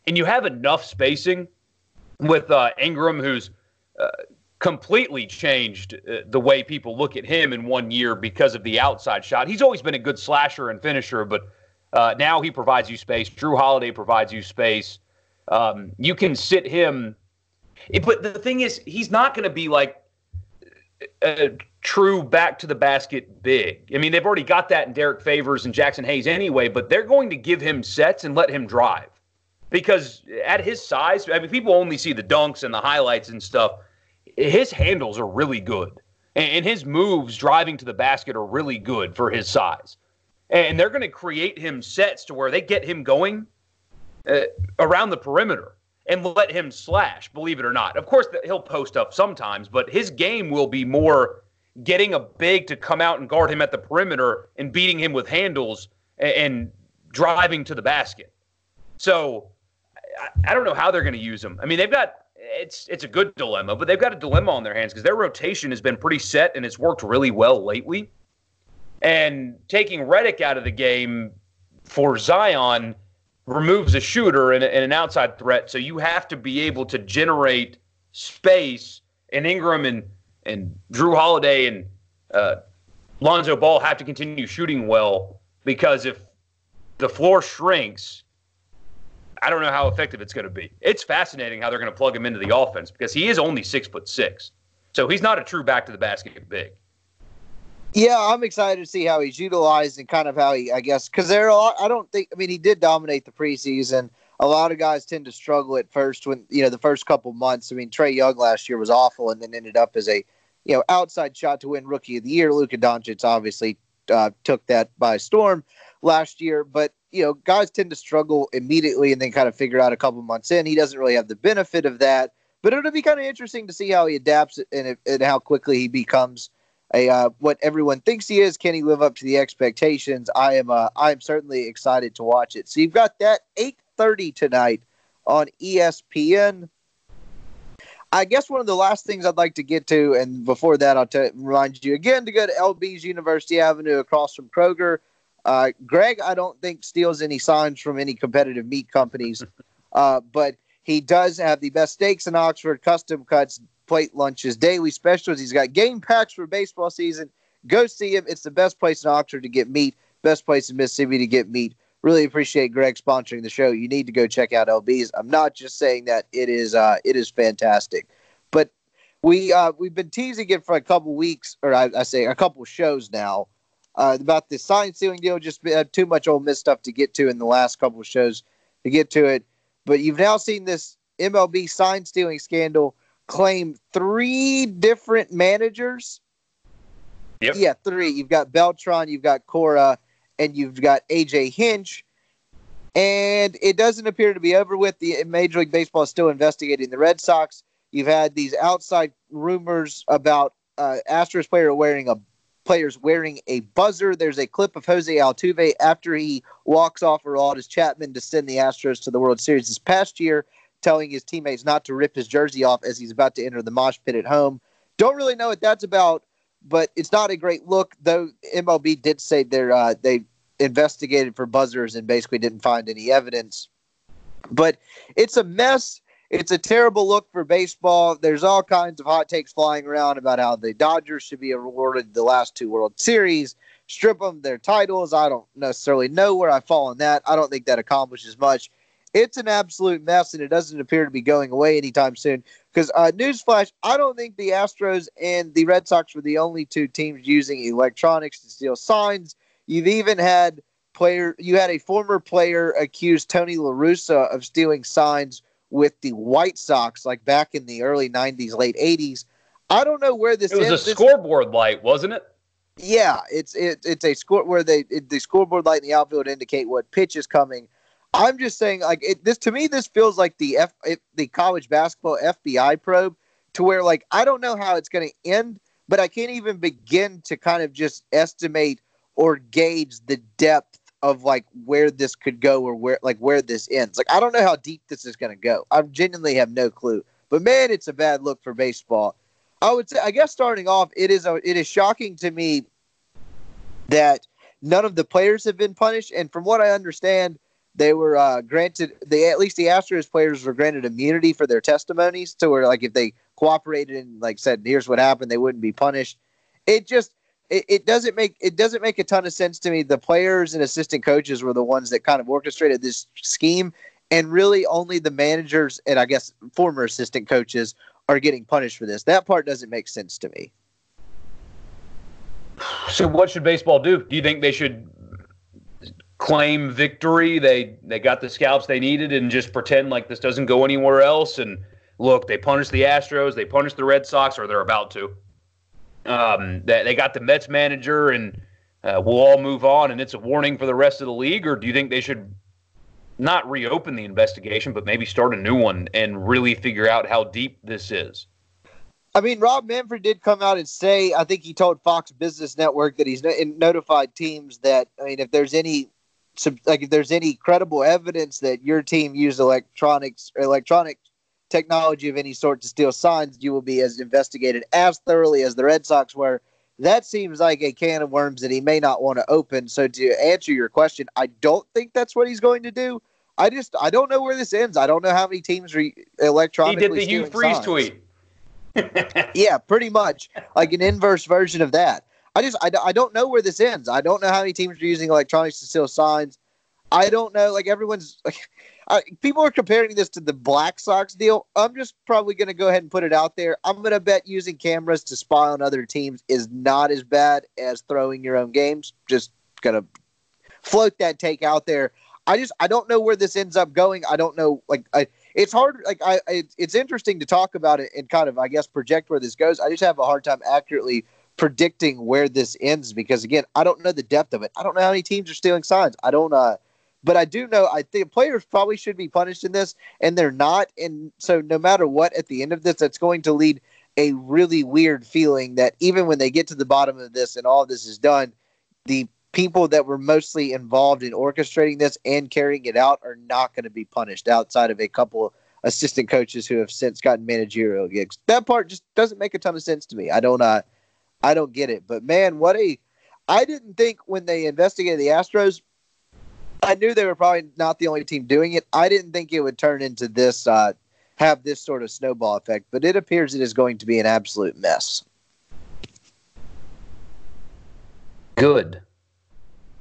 And you have enough spacing with Ingram, who's completely changed the way people look at him in 1 year because of the outside shot. He's always been a good slasher and finisher, but now he provides you space. Drew Holiday provides you space. You can sit him. But the thing is, he's not going to be like a true back-to-the-basket big. I mean, they've already got that in Derek Favors and Jackson Hayes anyway, but they're going to give him sets and let him drive. Because at his size, I mean, people only see the dunks and the highlights and stuff. His handles are really good. And his moves driving to the basket are really good for his size. And they're going to create him sets to where they get him going around the perimeter and let him slash, believe it or not. Of course, he'll post up sometimes, but his game will be more getting a big to come out and guard him at the perimeter and beating him with handles and driving to the basket. So I don't know how they're going to use him. I mean, they've got – it's a good dilemma, but they've got a dilemma on their hands because their rotation has been pretty set and it's worked really well lately. And taking Redick out of the game for Zion – removes a shooter and an outside threat, so you have to be able to generate space. And Ingram and Drew Holiday and Lonzo Ball have to continue shooting well because if the floor shrinks, I don't know how effective it's going to be. It's fascinating how they're going to plug him into the offense because he is only 6'6", so he's not a true back-to-the-basket big. Yeah, I'm excited to see how he's utilized and kind of how he, I guess, because I don't think, I mean, he did dominate the preseason. a lot of guys tend to struggle at first when, you know, the first couple months. I mean, Trae Young last year was awful and then ended up as a, you know, outside shot to win Rookie of the Year. Luka Doncic obviously took that by storm last year, but, you know, guys tend to struggle immediately and then kind of figure out a couple months in. He doesn't really have the benefit of that, but it'll be kind of interesting to see how he adapts and how quickly he becomes a what everyone thinks he is. Can he live up to the expectations? I am certainly excited to watch it. So you've got that 8:30 tonight on ESPN. I guess one of the last things I'd like to get to, and before that, I'll remind you again to go to LB's University Avenue across from Kroger. Greg, I don't think, steals any signs from any competitive meat companies, but he does have the best steaks in Oxford, custom cuts, plate lunches, daily specials. He's got game packs for baseball season. Go see him. It's the best place in Oxford to get meat, best place in Mississippi to get meat. Really appreciate Greg sponsoring the show. You need to go check out LB's. I'm not just saying that. It is fantastic. But we've been teasing it for a couple weeks, or I say a couple shows now, about the sign stealing deal. Just too much Ole Miss stuff to get to in the last couple of shows to get to it. But you've now seen this MLB sign stealing scandal claim three different managers. Yep. Yeah, three. You've got Beltran, you've got Cora, and you've got A.J. Hinch. And it doesn't appear to be over with. The Major League Baseball is still investigating the Red Sox. You've had these outside rumors about Astros players wearing a buzzer. There's a clip of Jose Altuve after he walks off Aroldis Chapman to send the Astros to the World Series this past year, telling his teammates not to rip his jersey off as he's about to enter the mosh pit at home. Don't really know what that's about, but it's not a great look, though MLB did say they investigated for buzzers and basically didn't find any evidence. But it's a mess. It's a terrible look for baseball. There's all kinds of hot takes flying around about how the Dodgers should be awarded the last two World Series, strip them their titles. I don't necessarily know where I fall on that. I don't think that accomplishes much. It's an absolute mess, and it doesn't appear to be going away anytime soon. Because, newsflash, I don't think the Astros and the Red Sox were the only two teams using electronics to steal signs. You've even had a former player accuse Tony La Russa of stealing signs with the White Sox, like back in the early 90s, late 80s. I don't know where this is. It was a scoreboard light, wasn't it? Yeah, it's a score where the scoreboard light in the outfield indicate what pitch is coming. I'm just saying, like, this feels like the college basketball FBI probe, to where, like, I don't know how it's going to end, but I can't even begin to kind of just estimate or gauge the depth of, like, where this could go or where this ends. Like, I don't know how deep this is going to go. I genuinely have no clue. But man, it's a bad look for baseball. I would say, I guess, starting off, it is shocking to me that none of the players have been punished, and from what I understand, they were granted, at least the Astros players were granted immunity for their testimonies, to where, like, if they cooperated and, like, said, here's what happened, they wouldn't be punished. It doesn't make a ton of sense to me. The players and assistant coaches were the ones that kind of orchestrated this scheme, and really only the managers and, I guess, former assistant coaches are getting punished for this. That part doesn't make sense to me. So what should baseball do? Do you think they should claim victory? They got the scalps they needed and just pretend like this doesn't go anywhere else. And look, they punished the Astros, they punished the Red Sox, or they're about to. They got the Mets manager, and we'll all move on, and it's a warning for the rest of the league. Or do you think they should not reopen the investigation, but maybe start a new one and really figure out how deep this is? I mean, Rob Manfred did come out and say, I think he told Fox Business Network, that he's notified teams that, I mean, if there's any, like, if there's any credible evidence that your team used electronic technology of any sort to steal signs, you will be as investigated as thoroughly as the Red Sox were. That seems like a can of worms that he may not want to open. So to answer your question, I don't think that's what he's going to do. I don't know where this ends. I don't know how many teams are electronically stealing signs. He did the Hugh Freeze tweet. Yeah, pretty much like an inverse version of that. I don't know where this ends. I don't know how many teams are using electronics to steal signs. I don't know. Like, everyone's, like, people are comparing this to the Black Sox deal. I'm just probably going to go ahead and put it out there. I'm going to bet using cameras to spy on other teams is not as bad as throwing your own games. Just going to float that take out there. I don't know where this ends up going. I don't know. It's hard. It's interesting to talk about it and kind of, I guess, project where this goes. I just have a hard time accurately predicting where this ends because, again, I don't know the depth of it. I don't know how many teams are stealing signs. I don't. But I do know. I think players probably should be punished in this, and they're not. And so, no matter what, at the end of this, that's going to lead a really weird feeling that even when they get to the bottom of this and all this is done, the people that were mostly involved in orchestrating this and carrying it out are not going to be punished outside of a couple of assistant coaches who have since gotten managerial gigs. That part just doesn't make a ton of sense to me. I don't get it. But man, I didn't think when they investigated the Astros, I knew they were probably not the only team doing it. I didn't think it would turn into this, have this sort of snowball effect, but it appears it is going to be an absolute mess. Good.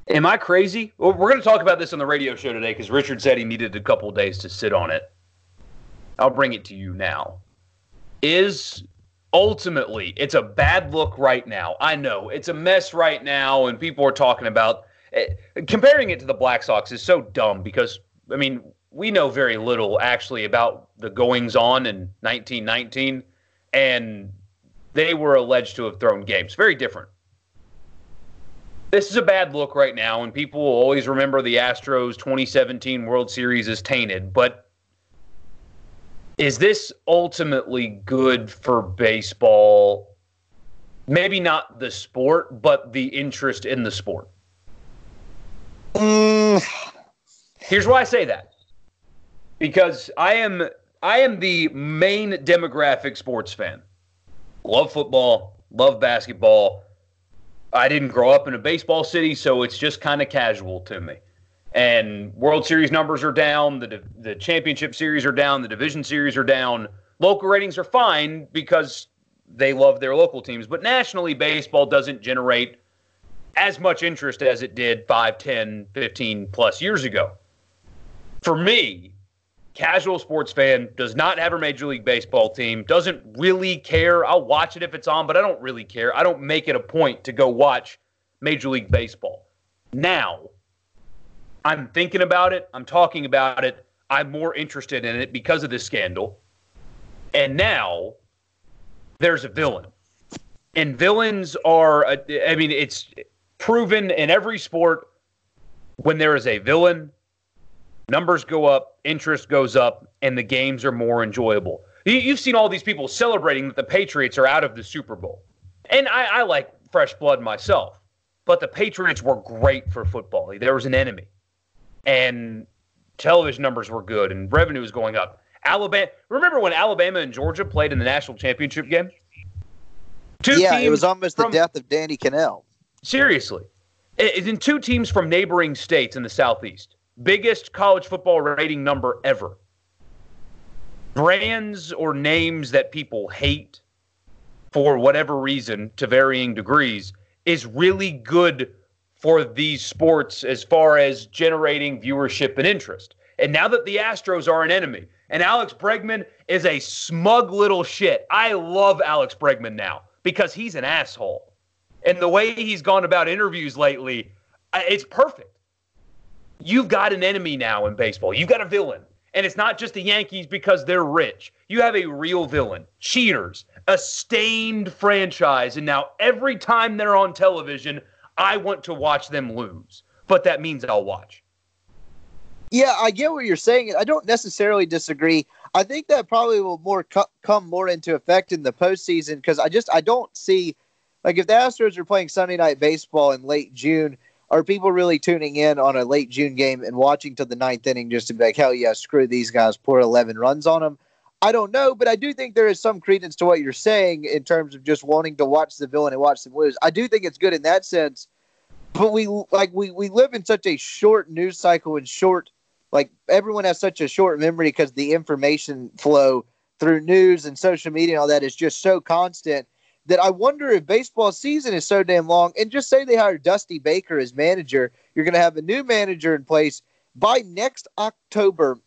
Am I crazy? Well, we're going to talk about this on the radio show today because Richard said he needed a couple days to sit on it. I'll bring it to you now. Ultimately, it's a bad look right now. I know. It's a mess right now, and people are talking about comparing it to the Black Sox is so dumb because, I mean, we know very little actually about the goings-on in 1919, and they were alleged to have thrown games. Very different. This is a bad look right now, and people will always remember the Astros 2017 World Series as tainted, but is this ultimately good for baseball? Maybe not the sport, but the interest in the sport. Here's why I say that. Because I am the main demographic sports fan. Love football, love basketball. I didn't grow up in a baseball city, so it's just kind of casual to me. And World Series numbers are down, the championship series are down, the division series are down. Local ratings are fine because they love their local teams. But nationally, baseball doesn't generate as much interest as it did 5, 10, 15-plus years ago. For me, casual sports fan, does not have a Major League Baseball team, doesn't really care. I'll watch it if it's on, but I don't really care. I don't make it a point to go watch Major League Baseball. Now, I'm thinking about it. I'm talking about it. I'm more interested in it because of this scandal. And now, there's a villain. And villains are, it's proven in every sport, when there is a villain, numbers go up, interest goes up, and the games are more enjoyable. You've seen all these people celebrating that the Patriots are out of the Super Bowl. And I like fresh blood myself. But the Patriots were great for football. There was an enemy. And television numbers were good, and revenue was going up. Remember when Alabama and Georgia played in the national championship game? It was almost the death of Danny Cannell. Seriously. It's in two teams from neighboring states in the Southeast. Biggest college football rating number ever. Brands or names that people hate for whatever reason to varying degrees is really good for these sports as far as generating viewership and interest. And now that the Astros are an enemy and Alex Bregman is a smug little shit. I love Alex Bregman now because he's an asshole. And the way he's gone about interviews lately, it's perfect. You've got an enemy now in baseball. You've got a villain. And it's not just the Yankees because they're rich. You have a real villain. Cheaters. A stained franchise. And now every time they're on television, I want to watch them lose. But that means I'll watch. Yeah, I get what you're saying. I don't necessarily disagree. I think that probably will come more into effect in the postseason because I don't see, if the Astros are playing Sunday night baseball in late June, are people really tuning in on a late June game and watching till the ninth inning just to be like, hell yeah, screw these guys, pour 11 runs on them? I don't know, but I do think there is some credence to what you're saying in terms of just wanting to watch the villain and watch them lose. I do think it's good in that sense, but we live in such a short news cycle and short, everyone has such a short memory because the information flow through news and social media and all that is just so constant that I wonder if baseball season is so damn long, and just say they hire Dusty Baker as manager, you're going to have a new manager in place. By next October,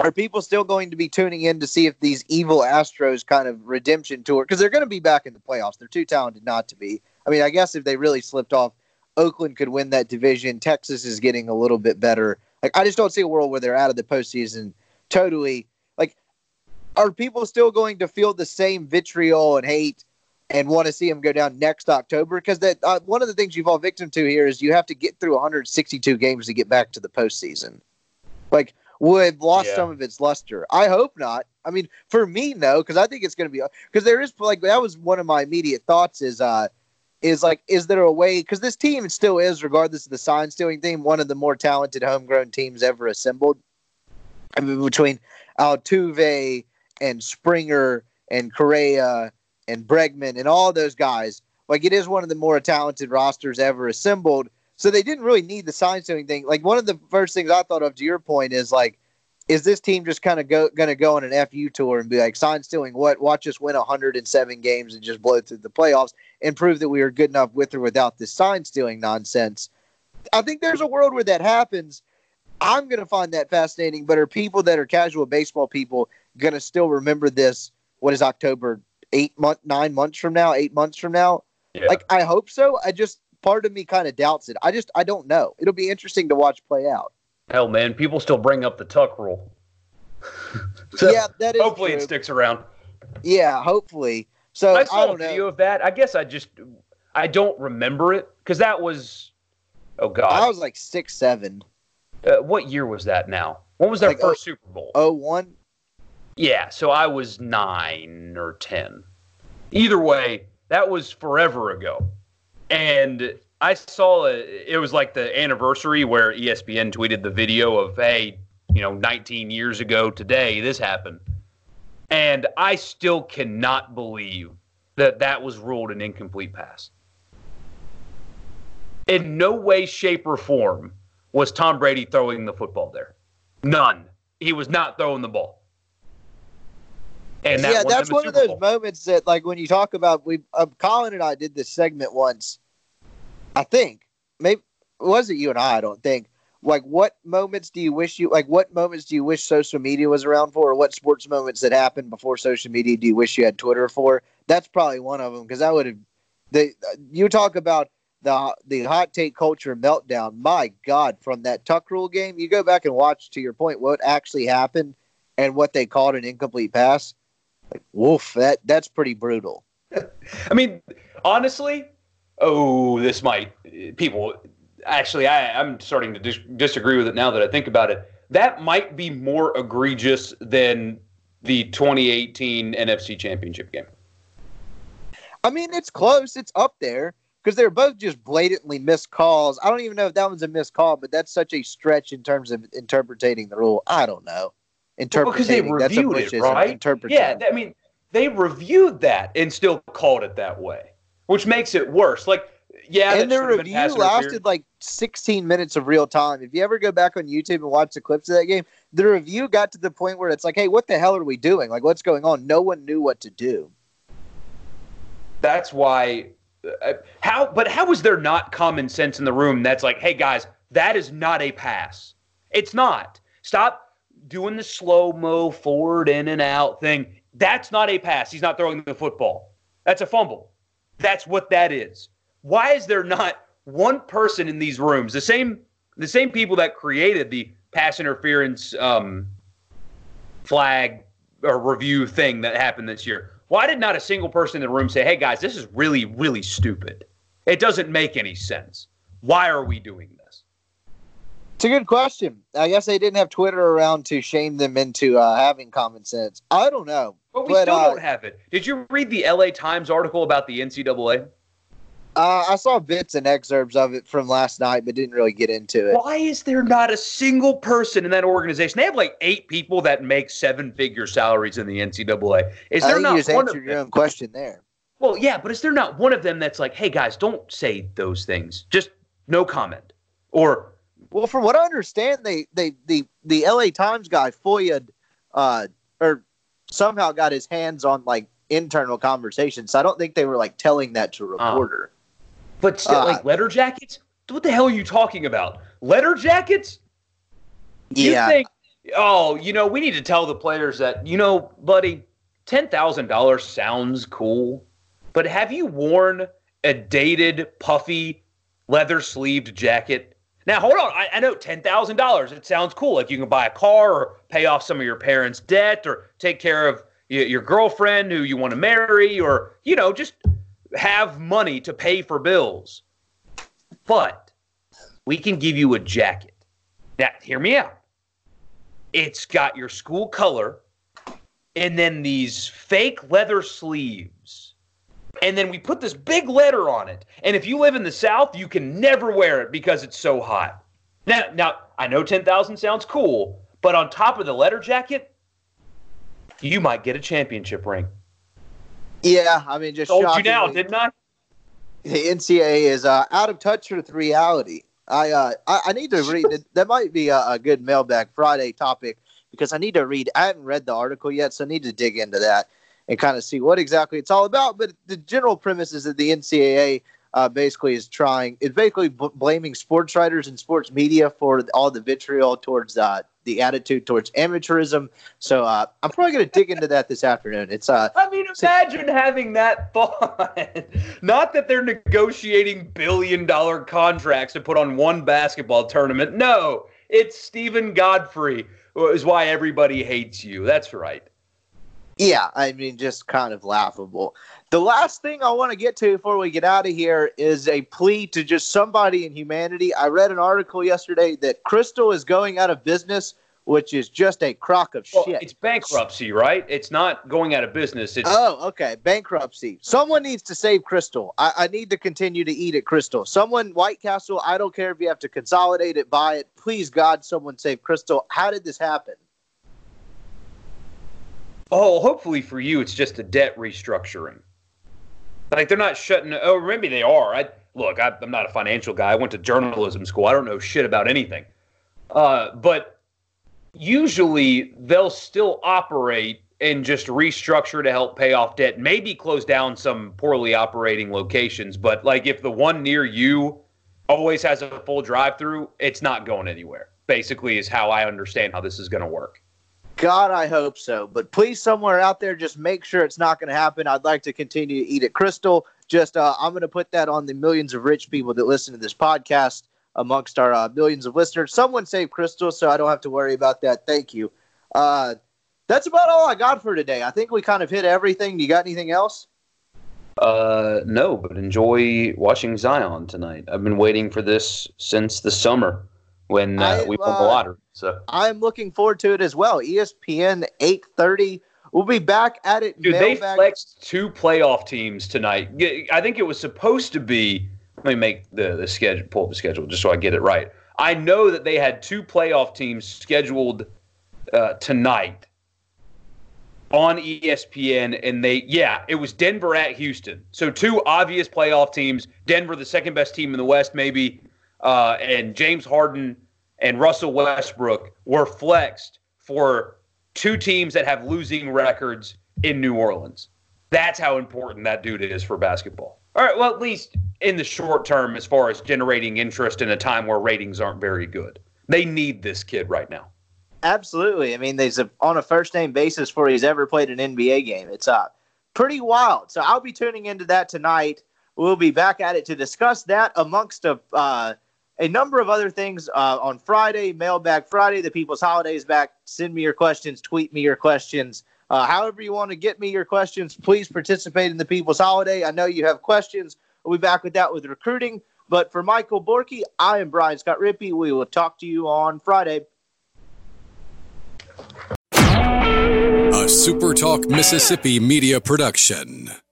are people still going to be tuning in to see if these evil Astros kind of redemption tour, because they're going to be back in the playoffs. They're too talented not to be. I mean, I guess if they really slipped off, Oakland could win that division. Texas is getting a little bit better. Like, I just don't see a world where they're out of the postseason totally. Like, are people still going to feel the same vitriol and hate and want to see them go down next October? Because that one of the things you fall victim to here is you have to get through 162 games to get back to the postseason. Like, would lost some of its luster. I hope not. I mean, for me, no, because I think it's going to be – because there is – like, that was one of my immediate thoughts is there a way – because this team still is, regardless of the sign-stealing thing, one of the more talented homegrown teams ever assembled. I mean, between Altuve and Springer and Correa and Bregman and all those guys, like, it is one of the more talented rosters ever assembled. So they didn't really need the sign-stealing thing. Like, one of the first things I thought of, to your point, is, like, is this team just kind of going to go on an FU tour and be like, sign stealing what? Watch us win 107 games and just blow through the playoffs and prove that we are good enough with or without this sign stealing nonsense. I think there's a world where that happens. I'm going to find that fascinating, but are people that are casual baseball people going to still remember this? What is October? 9 months from now? 8 months from now? Yeah. Like, I hope so. Part of me kind of doubts it. I don't know. It'll be interesting to watch play out. Hell, man, people still bring up the tuck rule. So yeah, that is hopefully true. It sticks around. Yeah, hopefully. So I saw a video of that. I guess I don't remember it because that was, oh God, I was like 6, 7. What year was that? Now, when was their first Super Bowl? 01. Yeah, so I was 9 or 10. Either way, that was forever ago, and I saw it was like the anniversary where ESPN tweeted the video of, hey, 19 years ago today, this happened. And I still cannot believe that that was ruled an incomplete pass. In no way, shape, or form was Tom Brady throwing the football there. None. He was not throwing the ball. And that's one of those moments that, like, when you talk about, Colin and I did this segment once. I think maybe it wasn't you and I don't think. Like, what moments do you wish social media was around for, or what sports moments that happened before social media do you wish you had Twitter for? That's probably one of them, because I would have. You talk about the hot take culture meltdown. My God, from that tuck rule game, you go back and watch, to your point, what actually happened and what they called an incomplete pass. Like, woof, that's pretty brutal. I mean, honestly. Oh, this might – people – actually, I'm starting to disagree with it now that I think about it. That might be more egregious than the 2018 NFC Championship game. I mean, it's close. It's up there because they're both just blatantly missed calls. I don't even know if that one's a missed call, but that's such a stretch in terms of interpreting the rule. I don't know. Interpreting, well, because they reviewed it, right? Yeah, I mean, they reviewed that and still called it that way. Which makes it worse. Like, yeah, and the review lasted like 16 minutes of real time. If you ever go back on YouTube and watch the clips of that game, the review got to the point where it's like, hey, what the hell are we doing? Like, what's going on? No one knew what to do. That's why. But how is there not common sense in the room that's like, hey, guys, that is not a pass. It's not. Stop doing the slow-mo forward in and out thing. That's not a pass. He's not throwing the football. That's a fumble. That's what that is. Why is there not one person in these rooms, the same people that created the pass interference flag or review thing that happened this year? Why did not a single person in the room say, hey, guys, this is really, really stupid. It doesn't make any sense. Why are we doing this? It's a good question. I guess they didn't have Twitter around to shame them into having common sense. I don't know. But we still don't have it. Did you read the LA Times article about the NCAA? I saw bits and excerpts of it from last night, but didn't really get into it. Why is there not a single person in that organization? They have like 8 people that make 7-figure salaries in the NCAA. Is there not one of them? Your own question there. Well, yeah, but is there not one of them that's like, hey, guys, don't say those things. Just no comment. Or, well, from what I understand, the LA Times guy FOIA'd or somehow got his hands on like internal conversations. So I don't think they were like telling that to a reporter. But still, like letter jackets? What the hell are you talking about? Letter jackets? Yeah. You think, we need to tell the players that, buddy, $10,000 sounds cool, but have you worn a dated, puffy, leather-sleeved jacket? Now, hold on. I know $10,000. It sounds cool. Like you can buy a car or pay off some of your parents' debt or take care of your girlfriend who you want to marry or, you know, just have money to pay for bills. But we can give you a jacket. Now, hear me out. It's got your school color and then these fake leather sleeves. And then we put this big letter on it. And if you live in the South, you can never wear it because it's so hot. Now I know 10,000 sounds cool, but on top of the letter jacket, you might get a championship ring. Yeah, I mean, just told you now, didn't I? The NCAA is out of touch with reality. I need to read. That might be a good Mailbag Friday topic because I need to read. I haven't read the article yet, so I need to dig into that and kind of see what exactly it's all about. But the general premise is that the NCAA basically is trying. It's basically blaming sports writers and sports media for all the vitriol towards the attitude towards amateurism. So I'm probably going to dig into that this afternoon. It's I mean, imagine having that thought. Not that they're negotiating billion-dollar contracts to put on one basketball tournament. No, it's Stephen Godfrey is why everybody hates you. That's right. Yeah, I mean, just kind of laughable. The last thing I want to get to before we get out of here is a plea to just somebody in humanity. I read an article yesterday that Crystal is going out of business, which is just a crock of shit. It's bankruptcy, right? It's not going out of business. Oh, okay, bankruptcy. Someone needs to save Crystal. I need to continue to eat at Crystal. Someone, White Castle, I don't care if you have to consolidate it, buy it. Please, God, someone save Crystal. How did this happen? Oh, hopefully for you, it's just a debt restructuring. Like, they're not shutting – oh, maybe they are. I'm not a financial guy. I went to journalism school. I don't know shit about anything. But usually they'll still operate and just restructure to help pay off debt, maybe close down some poorly operating locations. But, like, if the one near you always has a full drive-through, it's not going anywhere, basically is how I understand how this is going to work. God, I hope so. But please, somewhere out there, just make sure it's not going to happen. I'd like to continue to eat at Crystal. Just I'm going to put that on the millions of rich people that listen to this podcast amongst our millions of listeners. Someone save Crystal so I don't have to worry about that. Thank you. That's about all I got for today. I think we kind of hit everything. You got anything else? No, but enjoy watching Zion tonight. I've been waiting for this since the summer when we won the lottery. So I'm looking forward to it as well. ESPN 8:30. We'll be back at it. Dude, they flexed two playoff teams tonight. I think it was supposed to be. Let me make the schedule. Pull up the schedule just so I get it right. I know that they had two playoff teams scheduled tonight on ESPN, and it was Denver at Houston. So two obvious playoff teams. Denver, the second best team in the West, maybe, and James Harden and Russell Westbrook were flexed for two teams that have losing records in New Orleans. That's how important that dude is for basketball. All right, well, at least in the short term as far as generating interest in a time where ratings aren't very good. They need this kid right now. Absolutely. I mean, he's on a first-name basis before he's ever played an NBA game. It's pretty wild. So I'll be tuning into that tonight. We'll be back at it to discuss that amongst a number of other things on Friday, Mailbag Friday, the People's Holiday is back. Send me your questions, tweet me your questions. However you want to get me your questions, please participate in the People's Holiday. I know you have questions. We'll be back with that with recruiting. But for Michael Borky, I am Brian Scott Rippey. We will talk to you on Friday. A SuperTalk Mississippi media production.